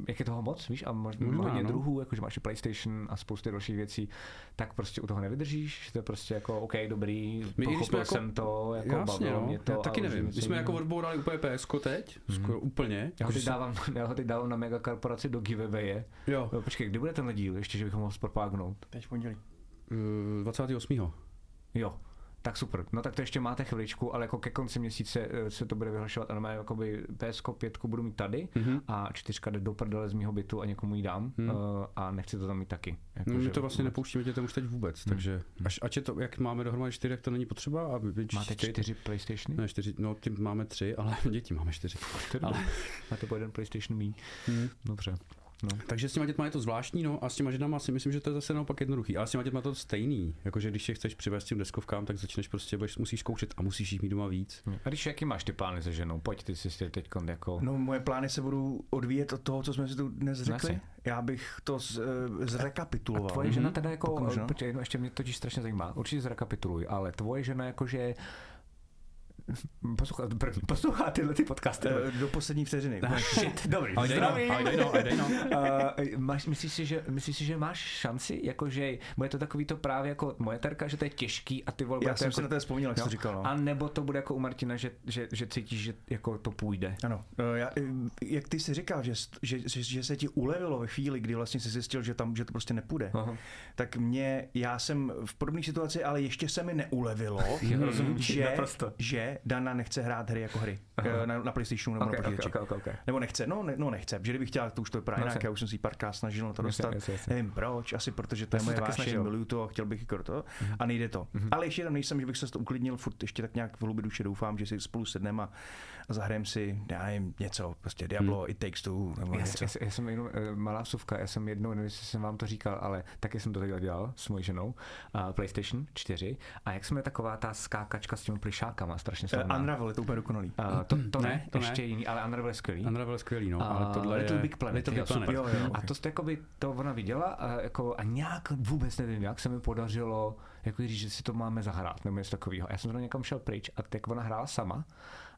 jak je toho moc, víš, a možná no, hodně no. druhů, jakože máš i PlayStation a spoustu dalších věcí, tak prostě u toho nevydržíš, že to je prostě jako OK, dobrý, my pochopil jako, jsem to, jako jasně, bavilo no, mě to. Já taky nevím, my jsme jako odbourali úplně P S ko teď, mm. skoro úplně. Já ho teď dávám, dávám na megakorporaci do giveawaye. Jo. Jo, počkej, kdy bude tenhle díl ještě, že bychom mohl zpropágnout? Teď pondělí. Uh, dvacátého osmého Jo. Tak super, no tak to ještě máte chviličku, ale jako ke konci měsíce se to bude vyhlašovat a normálně jakoby P S pět budu mít tady mm-hmm. a čtyřka jde do prdele z mýho bytu a někomu ji dám mm. a nechci to tam mít taky. Jako, no, my to vlastně vůbec... nepouštíme dětem už teď vůbec, mm. takže až, ať je to, jak máme dohromady čtyři, jak to není potřeba. A máte čtyři, čtyři PlayStationy? Ne, čtyři, no ty máme tři, ale děti máme čtyři. Ale... máte po jeden PlayStation mí. Mm. Dobře. No. Takže s těma dětma je to zvláštní, no a s těma ženama si myslím, že to je zase naopak jednoduchý, ale s těma dětma to stejný, jakože když je chceš přivést těm deskovkám, tak začneš prostě, budeš, musíš koučet a musíš jich mít doma víc. No. A když jaký máš ty plány se ženou? Pojď, ty jsi si teď jako... No moje plány se budou odvíjet od toho, co jsme si tu dnes řekli. Nasi. Já bych to z, zrekapituloval. A tvoje žena teda jako, mm-hmm. počkej, no ještě mě totiž strašně zajímá, určitě zrekapituluj, ale tvoje žena jakože... Poslouchá, poslouchá tyhle ty podcasty. Do poslední vteřiny. Shit, dobrý. Myslíš si, že, myslíš si, že máš šanci? Jakože bude to takový to právě jako moje terka, že to je těžký a ty volby... Já jsem jako, se na to vzpomněl, jak jsi říkal. No. A nebo to bude jako u Martina, že, že, že cítíš, že jako to půjde. Ano. Já, jak ty jsi říkal, že, že, že, že se ti ulevilo ve chvíli, kdy vlastně jsi zjistil, že, tam, že to prostě nepůjde. Aha. Tak mě, já jsem v podobné situaci, ale ještě se mi neulevilo, že, že Dana nechce hrát hry jako hry na, na PlayStationu nebo okay, na počítači. Okay, okay, okay. Nebo nechce, no, ne, no nechce, protože kdybych chtěla, to už to vypadá no, jinak, já už jsem si párkrát snažil na to dostat, yes, yes, yes. Nevím proč, asi protože to já je moje vášeň, miluju to a chtěl bych jako to mm-hmm. a nejde to. Mm-hmm. Ale ještě tam nejsem, že bych se to uklidnil, furt ještě tak nějak v hloubi duše doufám, že si spolu sedneme a zahrajeme si, já nevím, něco, prostě Diablo, mm. It Takes Two nebo já, něco. Já, já jsem jenom, malá vsuvka, já jsem jednou, nevím, jestli jsem vám to říkal, ale taky jsem to takhle dělal s mojí ženou, uh, PlayStation čtyři a jak jsme taková ta skákačka s těmi plyšákama, strašně slavná. Uh, Unravel je to úplně dokonalý. Uh, to, to ne, to ještě ne. Jiný, ale Unravel je skvělý. Unravel je skvělý, no. Uh, ale tohle Little je... Big Planet, Little Big Planet. Jo, jo, okay. A to, to, jakoby, to ona viděla a, jako, a nějak vůbec nevím, jak se mi podařilo, jako říct, že si to máme zahrát, nebo něco takového. Já jsem to někam šel pryč a tak ona hrála sama.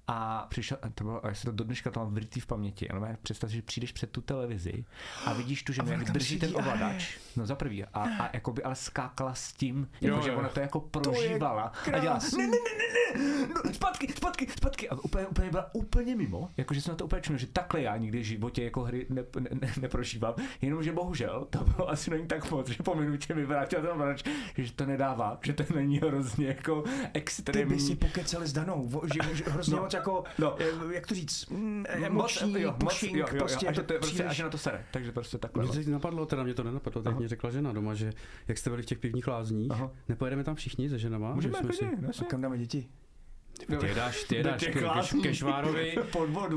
A přišel, to bylo, já se to do dneška to mám vrytý v paměti, ano, představ si, že přijdeš před tu televizi a vidíš tu, že mě drží ten ovladač, no za prvý, a, a jakoby ale skákala s tím, jakože ona to jako prožívala to a dělala ne, ne, ne, ne, no, zpátky, zpátky, zpátky a úplně, úplně byla úplně mimo, jakože jsem na to úplně činil, že takhle já nikdy v životě jako hry ne, ne, ne, neprožívám, jenomže bohužel to bylo asi není tak moc, že po minutě mi vrátil ten ovladač, že to nedává, že to není hrozně jako extrémní. Ty by si pokecali s Danou, že, že hrozně no. Jako, no. Jak to říct, emoční pushing, prostě a že to je prostě, až na to sere, takže prostě takhle. Mě to napadlo, teda mě to nenapadlo, teď mě řekla žena doma, že jak jste byli v těch pivních lázních, aha. Nepojedeme tam všichni se ženama? Můžeme, pojďme. A kam dáme děti? Ty je dáš, ty je dáš ke, ke, ke Švárovi,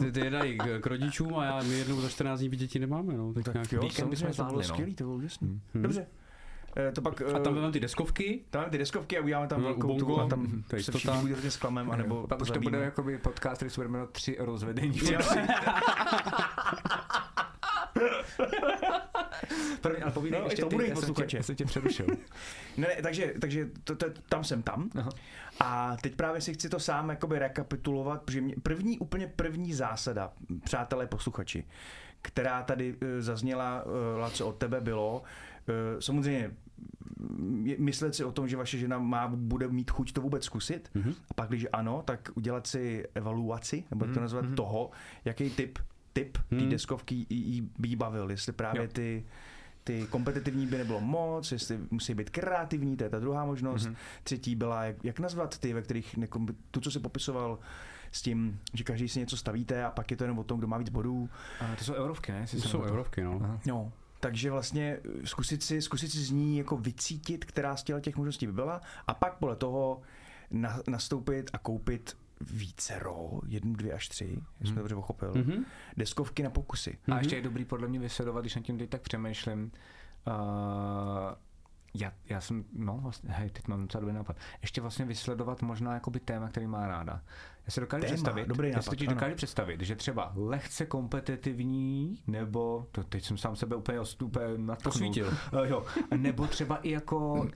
ty, ty je dají k, k rodičům a já, my jednou za čtrnáct dní děti nemáme, no. Tak, tak jo, samozřejmě to bylo skvělý, to bylo úžasný. Dobře. To pak, a tam máme ty deskovky. Tam máme ty deskovky a uděláme tam velkou Ubongo, tu a tam se všichni bude hodně s klamem, anebo pak už to bude jakoby podcast, který se budeme na tři rozvedení. První, ale povídej, no, ještě to bude posluchače. Já jsem tě přerušil. Ne, ne, takže, takže to, to, tam jsem tam. Aha. A teď právě si chci to sám jakoby rekapitulovat, protože mě, první, úplně první zásada, přátelé posluchači, která tady zazněla, Laco, od tebe bylo, samozřejmě myslet si o tom, že vaše žena má, bude mít chuť to vůbec zkusit mm-hmm. a pak, když ano, tak udělat si evaluaci, nebo jak to nazvat, mm-hmm. toho, jaký typ, typ mm-hmm. té deskovky by jí bavil, jestli právě jo. ty ty kompetitivní by nebylo moc, jestli musí být kreativní, to je ta druhá možnost, mm-hmm. třetí byla, jak, jak nazvat ty, ve kterých nekom, tu, co jsi popisoval, s tím, že každý si něco stavíte a pak je to jenom o tom, kdo má víc bodů. A to jsou eurovky, ne? To jsou eurovky, no. Aha. No. Takže vlastně zkusit si, zkusit si z ní jako vycítit, která z těch možností by byla a pak podle toho na, nastoupit a koupit vícero, jednu, dvě až tři, hmm. jestli jsem to dobře pochopil, mm-hmm. deskovky na pokusy. A ještě je dobrý podle mě vysledovat, když na tím teď tak přemýšlím, uh, já, já jsem, no vlastně, hej, teď mám docela dobrý nápad, ještě vlastně vysledovat možná jakoby téma, který má ráda. Já si dokážu představit, já dokážu představit, že třeba lehce kompetitivní, nebo, to teď jsem sám sebe úplně ostupem nadposvítil, nebo třeba i jako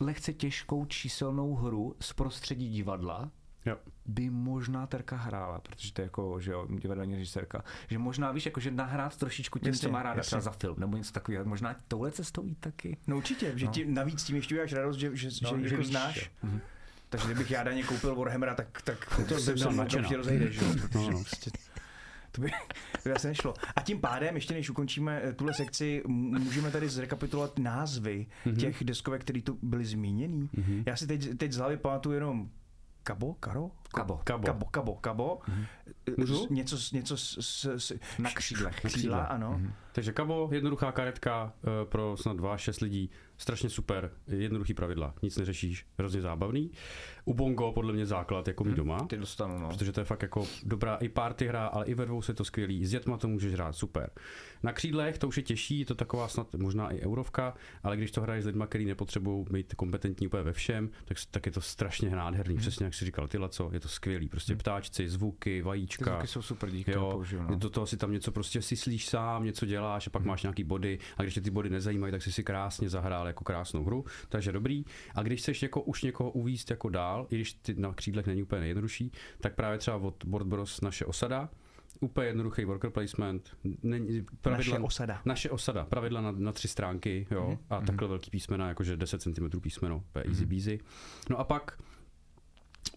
lehce těžkou číselnou hru z prostředí divadla, jo. by možná Terka hrála, protože to je jako, že jo, divadelní režisérka, že možná, víš, jakože nahrát trošičku tím, co má ráda třeba za film, nebo něco takového, možná touhle cestou jít taky. No určitě, že no. Ti, navíc tím ještě uděláš radost, že, že, no, že, že jako znáš. Takže kdybych já daně koupil Warhammera, tak, tak to jsem se určitě rozejdeš, že? Protože no. prostě to by, to by asi nešlo. A tím pádem, ještě než ukončíme tuhle sekci, můžeme tady zrekapitulovat názvy mm-hmm. těch deskovek, které tu byly zmíněný. Mm-hmm. Já si teď, teď z hlavy pamatuju jenom Kabo, Karo? Kabo, Kabo, Kabo, Kabo, Kabo. Mm-hmm. Něco, něco s, s, s... na křídlech. Křídla, ano. Mm-hmm. Takže Kabo, jednoduchá karetka pro snad dva, šest lidí. Strašně super, jednoduchý pravidla, nic neřešíš, hrozně zábavný. Ubongo, podle mě základ, jako mít doma. Ty dostanu, no. Protože to je fakt jako dobrá i party hra, ale i ve dvou se to skvělý. S dětma to můžeš hrát, super. Na křídlech to už je těžší, to taková snad možná i eurovka, ale když to hraješ s lidma, který nepotřebují být kompetentní úplně ve všem, tak, tak je to strašně nádherný. Hmm. Přesně jak jsi říkal, ty Laco, je to skvělý. Prostě hmm. ptáčci, zvuky, vajíčka. Ty zvuky jsou super, díky, jo, použiju, no. Do toho si tam něco prostě syslíš sám, něco děláš a pak hmm. máš nějaký body, a když tě ty body nezajímají, tak si si krásně zahrál jako krásnou hru, takže dobrý. A když chceš jako už někoho uvízt jako dál, i když ty na křídlech není úplně nejjednodušší, tak právě třeba od Board Bros naše osada, úplně jednoduchý worker placement, není, pravidla, naše osada. Naše osada, pravidla na, na tři stránky, jo, mm-hmm. a takhle velký písmena, jakože deset centimetrů písmeno, to je easy mm-hmm. beasy. No a pak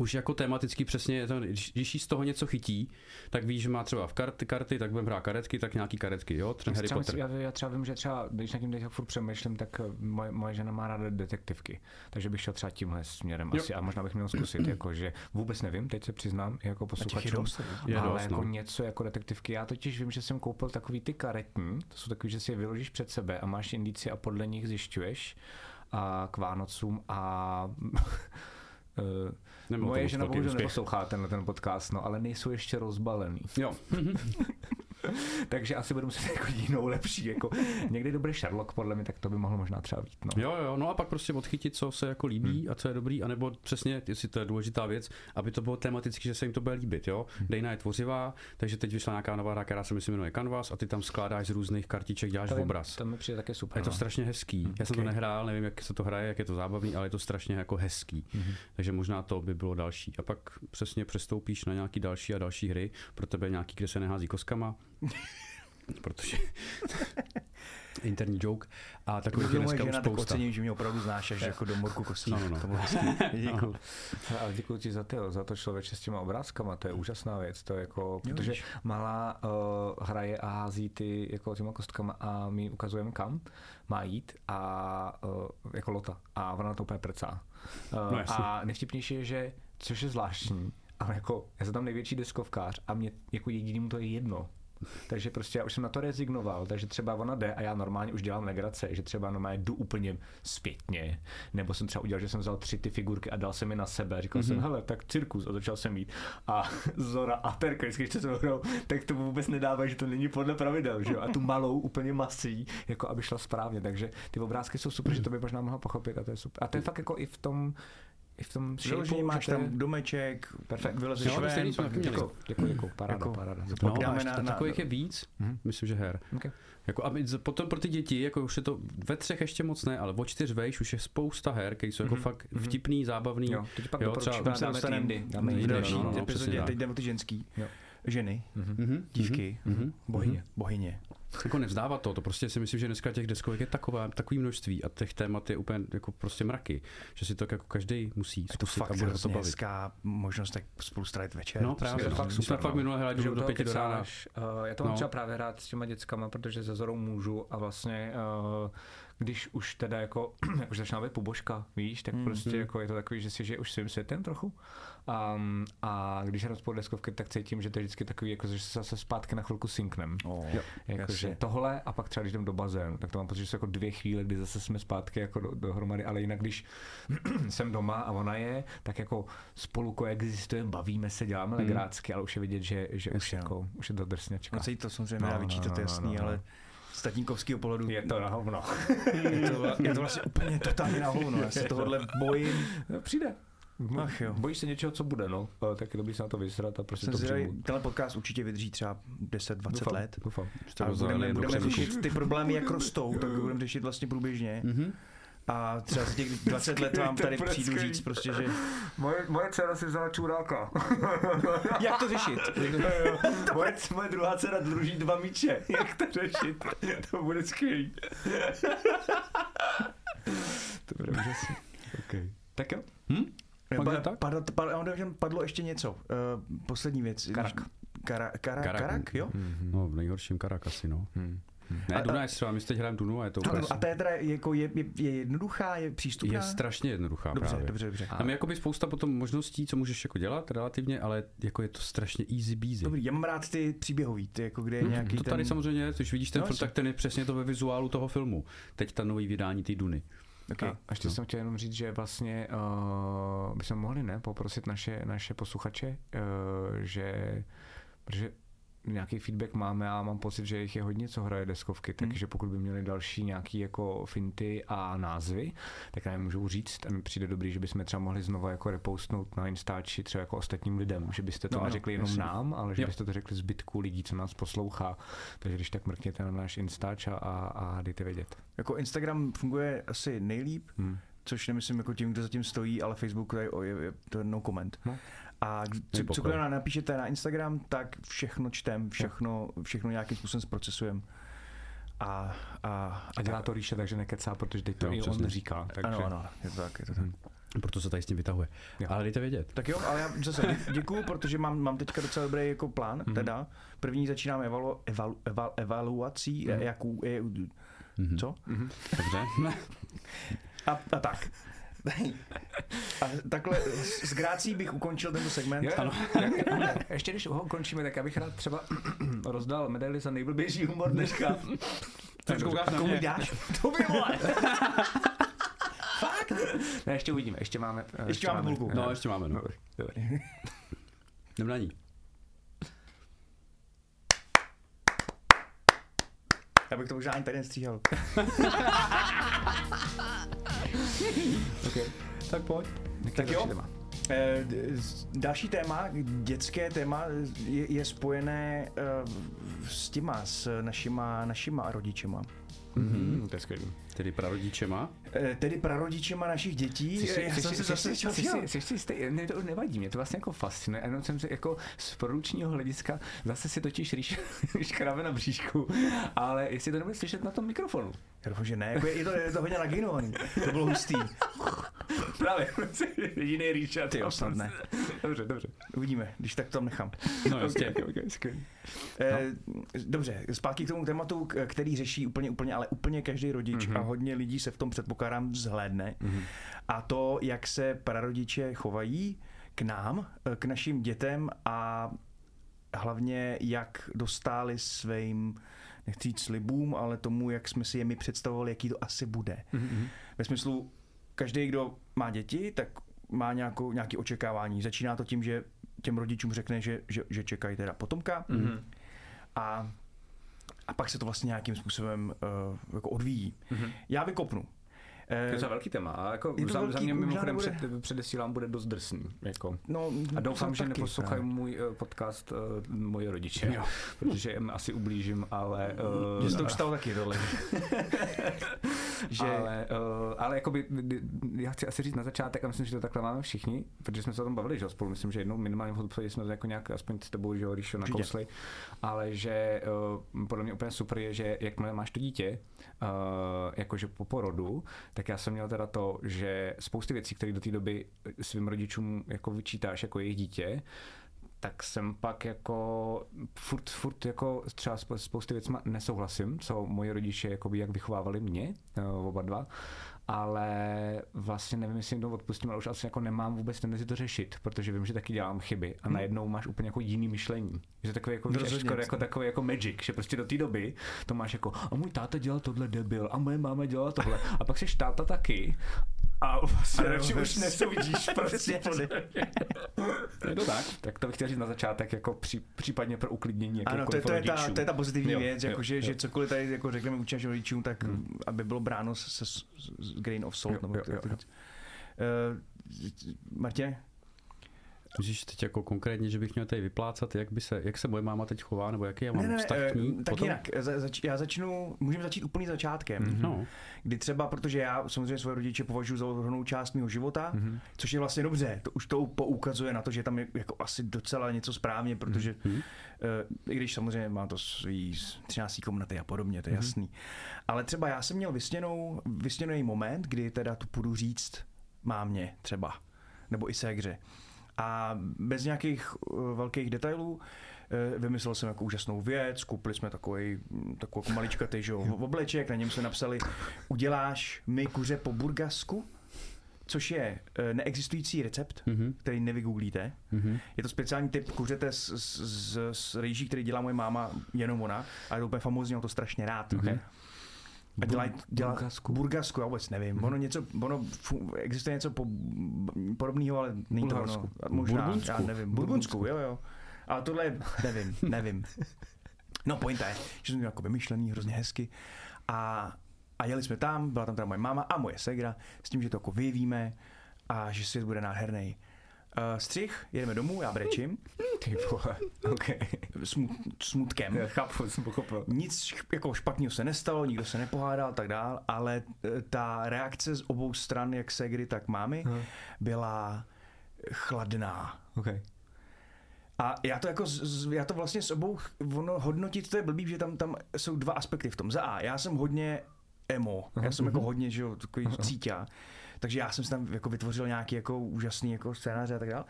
už jako tematicky přesně, to, když jí z toho něco chytí, tak víš, že má třeba v karty, karty tak budeme hrát karetky, tak nějaký karetky, jo, třeba Harry Potter. Já, já třeba vím, že třeba, když na tím teď furt přemýšlím, tak moje, moje žena má ráda detektivky, takže bych šel třeba tímhle směrem, jo, asi, a možná bych měl zkusit, jakože vůbec nevím, teď se přiznám, jako posluchačům, ale dost, jako no. něco jako detektivky. Já totiž vím, že jsem koupil takový ty karetní, to jsou takový, že si je vyložíš před sebe a máš indicie a podle nich zjišťuješ a k Vánocům a... Uh, moje žena bohužel neposlouchá tenhle ten podcast, no, ale nejsou ještě rozbalený. Jo. Takže asi budu muset jako jinou lepší, jako někdy dobrý Sherlock podle mě, tak to by mohlo možná třeba být. No. Jo, jo, no a pak prostě odchytit, co se jako líbí hmm. a co je dobrý, anebo přesně, jestli to je důležitá věc, aby to bylo tematicky, že se jim to bude líbit, jo. Hmm. Dejna je tvořivá, takže teď vyšla nějaká nová hra, která se myslím jmenuje Canvas a ty tam skládáš z různých kartiček, děláš to obraz. To mi přijde také super. A je to no. strašně hezký. Hmm. Já jsem okay. to nehrál, nevím, jak se to hraje, jak je to zábavný, ale je to strašně jako hezký. Hmm. Takže možná to by bylo další. A pak přesně přestoupíš na nějaký další a další hry, pro tebe nějaký, kde se nehází koskama. Protože interní joke a takový je dneska už spousta. Ocením, že mě opravdu znášeš jako do morku kostí. No, no, no. Děkuju. Ale děkuju ti za, ty, za to člověče s těma obrázkama, to je úžasná věc. To je jako, protože malá uh, hraje a hází ty jako těma kostkama a my ukazujeme kam má jít a uh, jako Lota a ona to úplně prcá. Uh, no, a nejvtipnější je, že což je zvláštní, ale jako já jsem tam největší deskovkář a mě jako jediným to je jedno. Takže prostě já už jsem na to rezignoval, takže třeba ona jde a já normálně už dělám legrace, že třeba normálně jdu úplně zpětně, nebo jsem třeba udělal, že jsem vzal tři ty figurky a dal jsem je na sebe, říkal mm-hmm. jsem, hele, tak cirkus a začal jsem jít a Zora a Perka, když se hrou, tak to vůbec nedává, že to není podle pravidel, že jo, a tu malou úplně masí, jako aby šla správně, takže ty obrázky jsou super, že to by možná mohla pochopit a to je super. A to je fakt jako i v tom v tom šejpu, máš tam je... domeček, perfekt, vylezeš ven, pak děkuju, děkuju, paráda, jako, paráda. No, dáme na, na, takových je víc, mm-hmm. myslím, že her. Okay. Jako, a potom pro ty děti, jako už je to ve třech ještě moc ne, ale o čtyř vejš už je spousta her, které jsou jako mm-hmm. fakt vtipný, zábavný. Jo, teď pak jo, třeba dáme týmdy. V další epizodě, teď jdeme o ty ženský. Ženy, mm-hmm. dívky, mm-hmm. bohyně. bohyně. Jako nevzdávat to, to prostě si myslím, že dneska těch deskovek je taková, takový množství a těch témat je úplně jako prostě mraky, že si to jako každý musí zkusit a, to a bude to bavit. Hezká možnost tak spolu strávit večer. No právě, to fakt super, fakt minule hráč do pěti do rána. Uh, já to mám no. třeba právě hrát s těma dětskama, protože se Zorou můžu a vlastně uh, když už teda jako, jak už začíná být pobožka, víš, tak mm-hmm. prostě jako je to takový, že si žije už svým světem trochu. Um, a když hrát spolu deskovky, tak cítím, že to je vždycky takový, jako, že se zase zpátky na chvilku synknem. Oh, jako, že tohle a pak třeba, když jdem do bazénu, tak to mám pocit, že jsou jako dvě chvíle, kdy zase jsme zpátky jako do, dohromady, ale jinak, když jsem doma a ona je, tak jako spolu koexistujeme, bavíme se, děláme hmm. legrácky, ale už je vidět, že, že už, jako, už je to drsňačka. No, to samozřejmě no, větší, to je no, jasný, no, ale... No. Z tatínkovského pohledu. Je to na hovno. je, to, je to vlastně úplně totálně na hovno. Já se tohohle bojím. Přijde. Ach jo. Bojíš se něčeho, co bude, no. Tak je dobrý se na to vysrat a prostě to přijmout. Tenhle podcast určitě vydrží třeba deset dvacet let. Doufám. A budeme, budeme řešit ty problémy, jak rostou, tak budeme řešit vlastně průběžně. Mm-hmm. A třeba z těch dvacet let vám tady přijdu říct prostě, že... Moje, moje dcera si vzala čuráka. Jak to řešit? moje, moje druhá dcera druží dva míče. Jak to řešit? To bude skvělý. To bude úžasný. Okay. Tak jo. Hm? Padlo, padlo, padlo, padlo ještě něco. Uh, poslední věc. Karak. Kara, kara, karak. Karak, jo? Mm-hmm. No v nejhorším Karak asi, no. Hmm. Ne, a, Duna je třeba, my teď hrajeme Dunu a je to úplně... A ta je teda jako je, je, je jednoduchá, je přístupná? Je strašně jednoduchá dobře, právě. Dobře, dobře. Tam je jakoby spousta potom možností, co můžeš jako dělat relativně, ale jako je to strašně easy beasy. Dobrý, já mám rád ty příběhový, ty jako kde je hmm, nějaký to ten... tady samozřejmě, když vidíš ten no, film, tak ten je přesně to ve vizuálu toho filmu. Teď ta nový vydání té Duny. Okay. A ještě no. jsem chtěl jenom říct, že vlastně uh, bychom mohli ne, poprosit naše, naše posluchače, uh, že... Protože nějaký feedback máme a mám pocit, že jich je hodně, co hraje deskovky, takže pokud by měli další nějaký jako finty a názvy, tak nám můžou říct a mi přijde dobrý, že bychom třeba mohli znovu jako repostnout na Instači třeba jako ostatním lidem, že byste to no, neřekli no, jenom jasný. Nám, ale že jo. byste to řekli zbytku lidí, co nás poslouchá, takže když tak mrkněte na náš Instač a, a dejte vědět. Jako Instagram funguje asi nejlíp, hmm. což nemyslím jako tím, kdo zatím stojí, ale Facebook je, je, je to no comment. No. A cokoliv nám napíšete na Instagram, tak všechno čtem, všechno, všechno nějakým způsobem zprocesujeme. A, a, a dělá to Reesha, takže nekecá, protože teď to no, i on říká. Takže... Ano, ano, je to tak, je to tak. Proto se tady s tím vytahuje. Jo. Ale dejte vědět. Tak jo, ale já zase děkuju, protože mám, mám teďka docela dobrý jako plán. Mm-hmm. Teda první začínáme evalu, evalu, evalu, evaluací, mm-hmm. jakou... Je, co? Mm-hmm. Dobře. A, a tak. A takhle s grácí bych ukončil tento segment. Jo, ano. Ještě když ho ukončíme, tak já bych rád třeba rozdal medaily za nejblbější humor dneška. Tak koukáš na mě. Dáš? To by vole. Fakt? Ne, ještě uvidíme, ještě máme. Ještě, ještě máme půlku. No, ještě máme, no. Dobrý. Jdem na ní. Já bych to možná ani tady nestříhal. Okay. Tak pojď. Někde tak jo, téma. E, další téma, dětské téma, je, je spojené e, s těma, s našima, našima rodičema. Mm-hmm. To je skvělý. Tedy prarodičema? E, tedy prarodičema našich dětí. Jsi si stejný, ne, to nevadí, mě to vlastně jako fascinuje. A jenom jsem se jako z produkčního hlediska zase si točíš rýš, škrave na bříšku, ale jestli to nebude slyšet na tom mikrofonu. Já doufám, že ne, jako je, je, to, je to hodně naginovaný, to bylo hustý. Právě, jediný rýša. Ty jo, snad ne. Dobře, dobře. Uvidíme, když tak to tam nechám. No jasně. Okay, okay, okay. E, no. Dobře, zpátky k tomu tématu, který řeší úplně, úplně, ale úplně každý rodič. Mm-hmm. A hodně lidí se v tom, předpokládám, vzhlédne. Mm-hmm. A to, jak se prarodiče chovají k nám, k našim dětem a hlavně, jak dostáli svým, nechci říct slibům, ale tomu, jak jsme si je my představovali, jaký to asi bude. Mm-hmm. Ve smyslu, každý, kdo má děti, tak má nějakou, nějaké očekávání. Začíná to tím, že těm rodičům řekne, že, že, že čekají teda potomka. Mm-hmm. A A pak se to vlastně nějakým způsobem uh, jako odvíjí. Mm-hmm. Já vykopnu. To je za velký téma. A jako za, velký, za mě mimochodem bude... před, předesílám, bude dost drsný. Jako. No, a doufám, že neposlouchají můj podcast uh, moji rodiče, jo. Protože jim asi ublížím, ale... Uh, že se to už stalo taky dole. Že... Ale, uh, ale jakoby, já chci asi říct na začátek, a myslím, že to takhle máme všichni, protože jsme se o tom bavili, že spolu, myslím, že jednou minimálně v jsme to jako nějak, aspoň s tebou, že ho Reesho nakousli, ale že uh, podle mě úplně super je, že jakmile máš to dítě, uh, jakože po porodu, tak já jsem měl teda to, že spousty věcí, které do té doby svým rodičům jako vyčítáš jako jejich dítě, tak jsem pak jako furt, furt jako třeba spousty věcma nesouhlasím, co moji rodiče jakoby jak vychovávali mě, oba dva, ale vlastně nevím, jestli jim to odpustím, ale už asi jako nemám vůbec tendenci to řešit, protože vím, že taky dělám chyby a najednou máš úplně jako jiný myšlení. Že takový jako, jako takový jako magic, že prostě do té doby to máš jako a můj táta dělal tohle debil a moje máma dělala tohle a pak seš táta taky. A vlastně radši už nesoudíš, prostě. Je to tak. Tak to bych chtěl říct na začátek, jako při, případně pro uklidnění jakýchkoliv rodičů. Ano, to, to, to je ta pozitivní jo, věc, jo, jakože, jo. Že cokoliv tady jako řekneme učíš rodičům, tak hmm. aby bylo bráno se s, s grain of salt. Jo, nebo jo, jo, jo. Uh, Martine? Můžeš teď jako konkrétně, že bych měl tady vyplácat, jak by se, jak se moje máma teď chová, nebo jaký já mám ne, ne, vztah k ní? Tak potom? Jinak, za, zač, já začnu, můžeme začít úplný začátkem, mm-hmm. kdy třeba, protože já samozřejmě svoje rodiče považuji za ohromnou část mého života, mm-hmm. což je vlastně dobře, to už to poukazuje na to, že tam je jako asi docela něco správně, protože mm-hmm. uh, i když samozřejmě má to svý třináctý komnaty a podobně, to je mm-hmm. jasný. Ale třeba já jsem měl vysněnou, vysněný moment, kdy teda tu půjdu říct mámě třeba, nebo i ségře. A bez nějakých uh, velkých detailů uh, vymyslel jsem jako úžasnou věc, koupili jsme takový, takový jako maličkatý obleček, na něm jsme napsali uděláš mi kuře po burgasku, což je uh, neexistující recept, mm-hmm. který nevygooglíte. Mm-hmm. Je to speciální typ kuřete z, z, z rejží, který dělá moje máma, jenom ona, a je to úplně famózní, mám to strašně rád. Okay. A dělají dělá, burgasku. burgasku, já vůbec nevím. Mm-hmm. Ono něco, ono existuje něco po, podobného, ale není to ono. Možná, Burgundsku. Já nevím. Burgundsku, jo, jo. Ale tohle nevím, nevím. No pointa je, že jsem měl jako vymyšlený, hrozně hezky. A, a jeli jsme tam, byla tam teda moje máma a moje segra, s tím, že to jako vyjevíme a že svět bude nádherný. Uh, střih, jedeme domů, já brečím. Ty vole, okej. Okay. Smut, smutkem. Já chápu, jsem pochopil. Nic jako špatného se nestalo, nikdo se nepohádal, tak dál, ale ta reakce z obou stran, jak ségry, tak mámy, hmm. byla chladná. Okay. A já to jako, z, já to vlastně s obou, ono hodnotit, to je blbý, že tam, tam jsou dva aspekty v tom. Za A, já jsem hodně emo. Já jsem jako hodně, že jo, takový cítě. Takže já jsem si tam jako vytvořil nějaký jako úžasný jako scénáře a tak dále.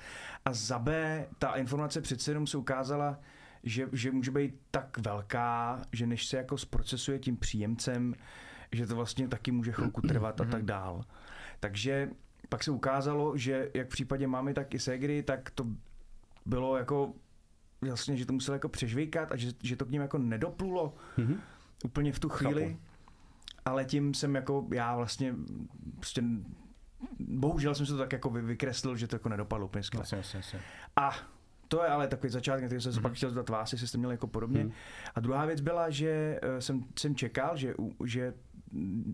A za B ta informace přece jenom se ukázala, že, že může být tak velká, že než se jako zprocesuje tím příjemcem, že to vlastně taky může chvilku trvat a tak dál. Takže pak se ukázalo, že jak v případě mámy, tak i ségry, tak to bylo jako jasně, že to muselo jako přežvejkat a že, že to k něm jako nedoplulo mm-hmm. úplně v tu chvíli. Chápu. Ale tím jsem jako já vlastně prostě bohužel jsem se to tak jako vykreslil, že to jako nedopadlo úplně skvěle. A to je ale takový začátek, který jsem se mm-hmm. pak chtěl zdat vás, jestli jste měli jako podobně. Mm. A druhá věc byla, že jsem, jsem čekal, že, že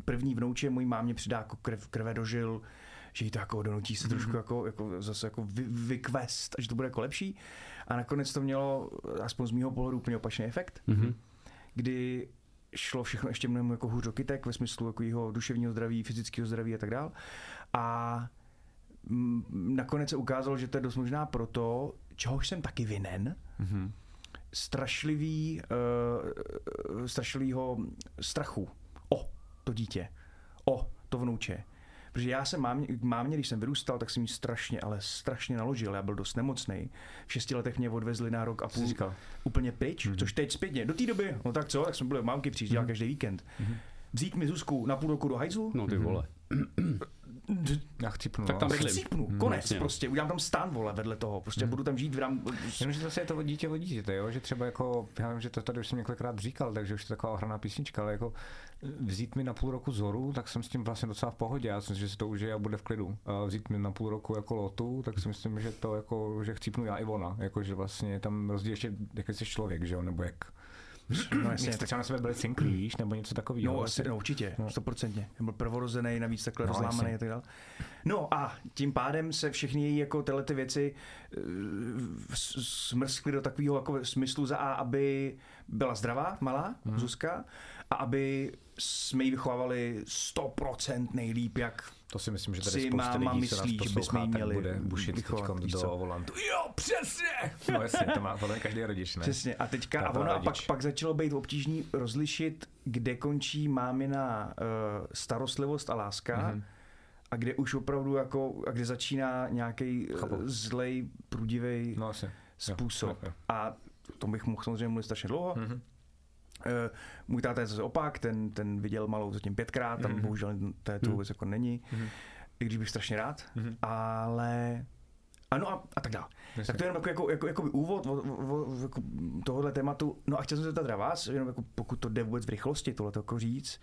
první vnouče mojí mámě přidá jako krev, krve dožil, že jí to jako donutí se mm-hmm. trošku jako, jako zase jako vy, vykvést a že to bude jako lepší. A nakonec to mělo, aspoň z mýho pohledu, úplně opačný efekt, mm-hmm. kdy šlo všechno ještě mnohem jako hůř do kytek ve smyslu jako jeho duševního zdraví, fyzického zdraví a tak dál. A m- nakonec se ukázalo, že to je dost možná proto, čehož jsem taky vinen, mm-hmm. strašlivý, uh, strašlivýho strachu o to dítě, o to vnouče. Protože já jsem mámě, mámě, když jsem vyrůstal, tak jsem jí strašně, ale strašně naložil. Já byl dost nemocnej. V šesti letech mě odvezli na rok a půl úplně pryč, mm-hmm. což teď zpětně. Do té doby, no tak co, tak jsme byli mámky přijížděla mm-hmm. každý víkend. Mm-hmm. Vzít mi Zuzku na půl roku do hajzlu? No ty vole. Já chcípnu. Tak tam chcípnu, konec vlastně. Prostě, udělám tam stán, vole, vedle toho, prostě hmm. budu tam žít v rám... Jenom, že zase je to dítě od dítěte, jo, že třeba jako, já vím, že to tady už jsem několikrát říkal, takže už to taková ohraná písnička, ale jako vzít mi na půl roku Zoru, tak jsem s tím vlastně docela v pohodě, já si myslím, že se to užije a bude v klidu. A vzít mi na půl roku jako Lotu, tak si myslím, že to jako, že chcípnu já i ona, jako, že vlastně tam rozdíl ještě, jaký jsi člověk, že jo, nebo jak... No jasně, tak třeba na sebe byli cinklí, víš, nebo něco takového. No, asi, no určitě, stoprocentně. Byl prvorozený, navíc takhle no, rozlámaný a tak dále. No a tím pádem se všechny její jako tyhle ty věci smrskly do takového jako smyslu za A, aby byla zdravá, malá, hmm. Zuzka, a aby jsme ji vychovávali sto procent nejlíp, jak... To si myslím, že tady spousta lidí myslí, že bychom jí měli bude bušit teďkom do volantu. Jo, přesně! No jasně, to má podle každý rodič, ne? Přesně, a teďka, a ono a pak, pak začalo být obtížný rozlišit, kde končí mámina uh, starostlivost a láska, mm-hmm. a kde už opravdu jako, a kde začíná nějaký zlej, prudivej no, způsob. Jo, jo, jo. A to bych mohl samozřejmě mluvit strašně dlouho. Mm-hmm. Uh, můj táta je zase opak, ten, ten viděl malou zatím pětkrát, tam mm-hmm. bohužel to, to vůbec mm-hmm. jako není, mm-hmm. i když bych strašně rád, mm-hmm. ale ano a, a tak dále. Myslím. Tak to je jenom jako, jako, jako by úvod o, o, o, jako tohohle tématu, no a chtěl jsem se zeptat na vás, jenom jako pokud to jde vůbec v rychlosti tohleto jako říct,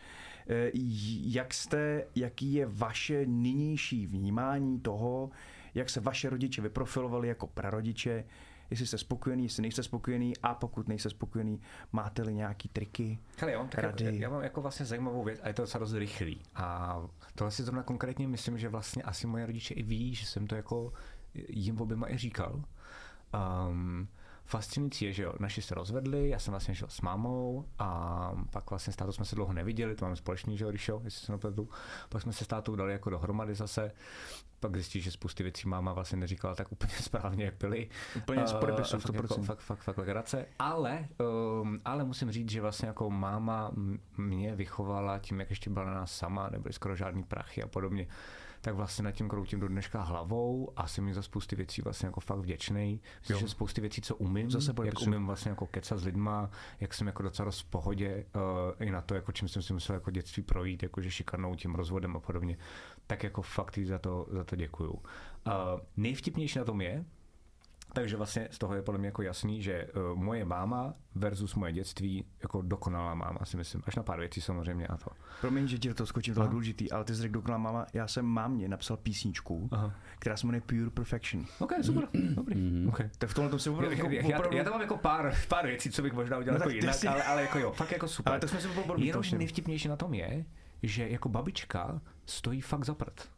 jak jste, jaký je vaše nynější vnímání toho, jak se vaše rodiče vyprofilovali jako prarodiče, jestli jste spokojený, jestli nejste spokojený a pokud nejste spokojený, máte-li nějaký triky, hele, já mám rady? Jako, já mám jako vlastně zajímavou věc a je to docela dost rychlý. A tohle si zrovna konkrétně myslím, že vlastně asi moje rodiče i ví, že jsem to jako jim oběma i říkal. Um, fascinující je, že jo, naši se rozvedli, já jsem vlastně žil s mámou a pak vlastně s tátou jsme se dlouho neviděli, to máme společný, že jo, Reesho, jestli se nepletu. Pak jsme se s tátou dali jako dohromady zase, pak zjistíš, že spousty věcí máma vlastně neříkala tak úplně správně, jak byly. Úplně z podepisu, sto procent. Jako, fakt, fakt, fakt legrace. Ale, um, ale musím říct, že vlastně jako máma mě vychovala tím, jak ještě byla na nás sama, nebyly skoro žádný prachy a podobně. Tak vlastně nad tím kroutím do dneška hlavou a jsem mi za spousty věcí vlastně jako fakt vděčnej. Myslím, že spousty věcí, co umím, Zase jak umím vlastně jako kecat s lidma, jak jsem jako docela dost v pohodě uh, i na to, jako čím jsem si musel jako dětství projít, jakože šikanou tím rozvodem a podobně, tak jako fakt za to, za to děkuju. Uh, nejvtipnější na tom je, takže vlastně z toho je podle mě jako jasný, že uh, moje máma versus moje dětství jako dokonalá máma, si myslím. Až na pár věcí samozřejmě a to. Promiň, že ti to skočím, tohle důležitý, ale ty jsi řekl dokonalá máma, já jsem mámě napsal písničku, aha. která se jmenuje Pure Perfection. Ok, super, mm. dobrý. Mm. Okay. Tak v tomhle tom si opravdu... Já, já, opravdu... já tam mám jako pár, pár věcí, co bych možná udělal no, jako jinak, jsi... ale, ale jako jo, fakt jako super. Ale to jsme si opravdu... Jenom nejvtipnější na tom je, že jako babička stojí fakt za prd.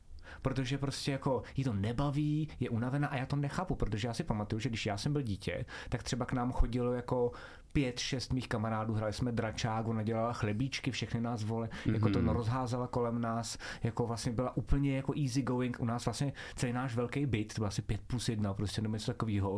Protože prostě jako jí to nebaví, je unavená a já to nechápu, protože já si pamatuju, že když já jsem byl dítě, tak třeba k nám chodilo jako pět, šest mých kamarádů, hráli jsme dračák, ona dělala chlebíčky, všechny nás vole, mm-hmm. jako to rozházela kolem nás, jako vlastně byla úplně jako easy going, u nás vlastně celý náš velký byt, to byl asi pět plus jedna, prostě nebo něco takového,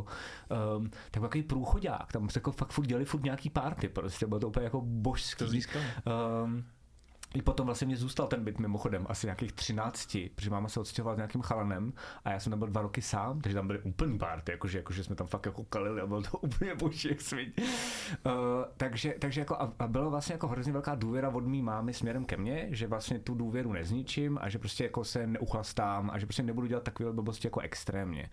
um, tak byl takový průchodák, tam se jako fakt furt dělali furt nějaký party, prostě bylo to úplně jako božský. To I potom vlastně mě zůstal ten byt mimochodem asi nějakých třinácti, protože máma se odstěhovala s nějakým chalanem a já jsem tam byl dva roky sám, takže tam byly úplný party, jakože, jakože jsme tam fakt jako kalili a bylo to úplně boží jak sviň. Uh, takže, takže jako a, a byla vlastně jako hrozně velká důvěra od mý mámy směrem ke mně, že vlastně tu důvěru nezničím a že prostě jako se neuchlastám a že prostě nebudu dělat takové blbosti jako extrémně.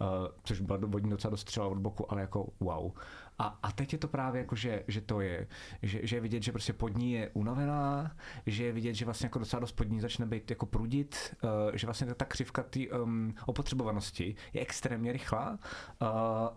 Uh, což byla vodní docela dostřela od boku, ale jako wow. A, a teď je to právě jako, že, že to je, že, že je vidět, že prostě pod ní je unavená, že je vidět, že vlastně jako docela dost pod ní začne být jako prudit, uh, že vlastně ta křivka ty um, opotřebovanosti je extrémně rychlá uh,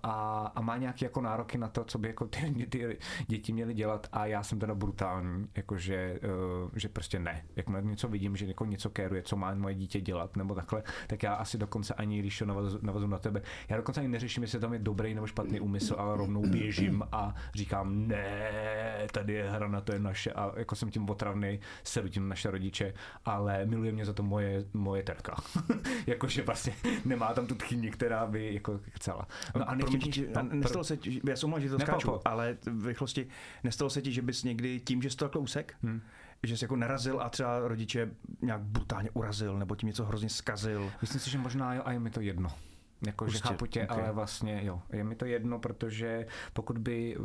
a, a má nějaké jako nároky na to, co by jako ty, ty děti měly dělat a já jsem teda brutální, jakože, uh, že prostě ne. Jakmile něco vidím, že jako něco kéruje, co má moje dítě dělat nebo takhle, tak já asi dokonce ani, Reesho, navazu na tebe, já dokonce ani neřeším, jestli tam je dobrý nebo špatný úmysl, ale rovnou běžím a říkám, ne, tady je hrana, to je naše a jako jsem tím otravný, sedu tím naše rodiče, ale miluje mě za to moje, moje terka. Jakože vlastně nemá tam tu tchyni, která by jako chcela. No a nechtějí... No, nestalo se ti, já jsem to skáču, ale v rychlosti, nestalo se ti, že bys někdy tím, že jsi to kousek, hmm. že jsi jako narazil a třeba rodiče nějak brutálně urazil nebo tím něco hrozně zkazil. Myslím si, že možná jo a je mi to jedno. Jako, že chápu tě, okay. Ale vlastně jo, je mi to jedno, protože pokud by,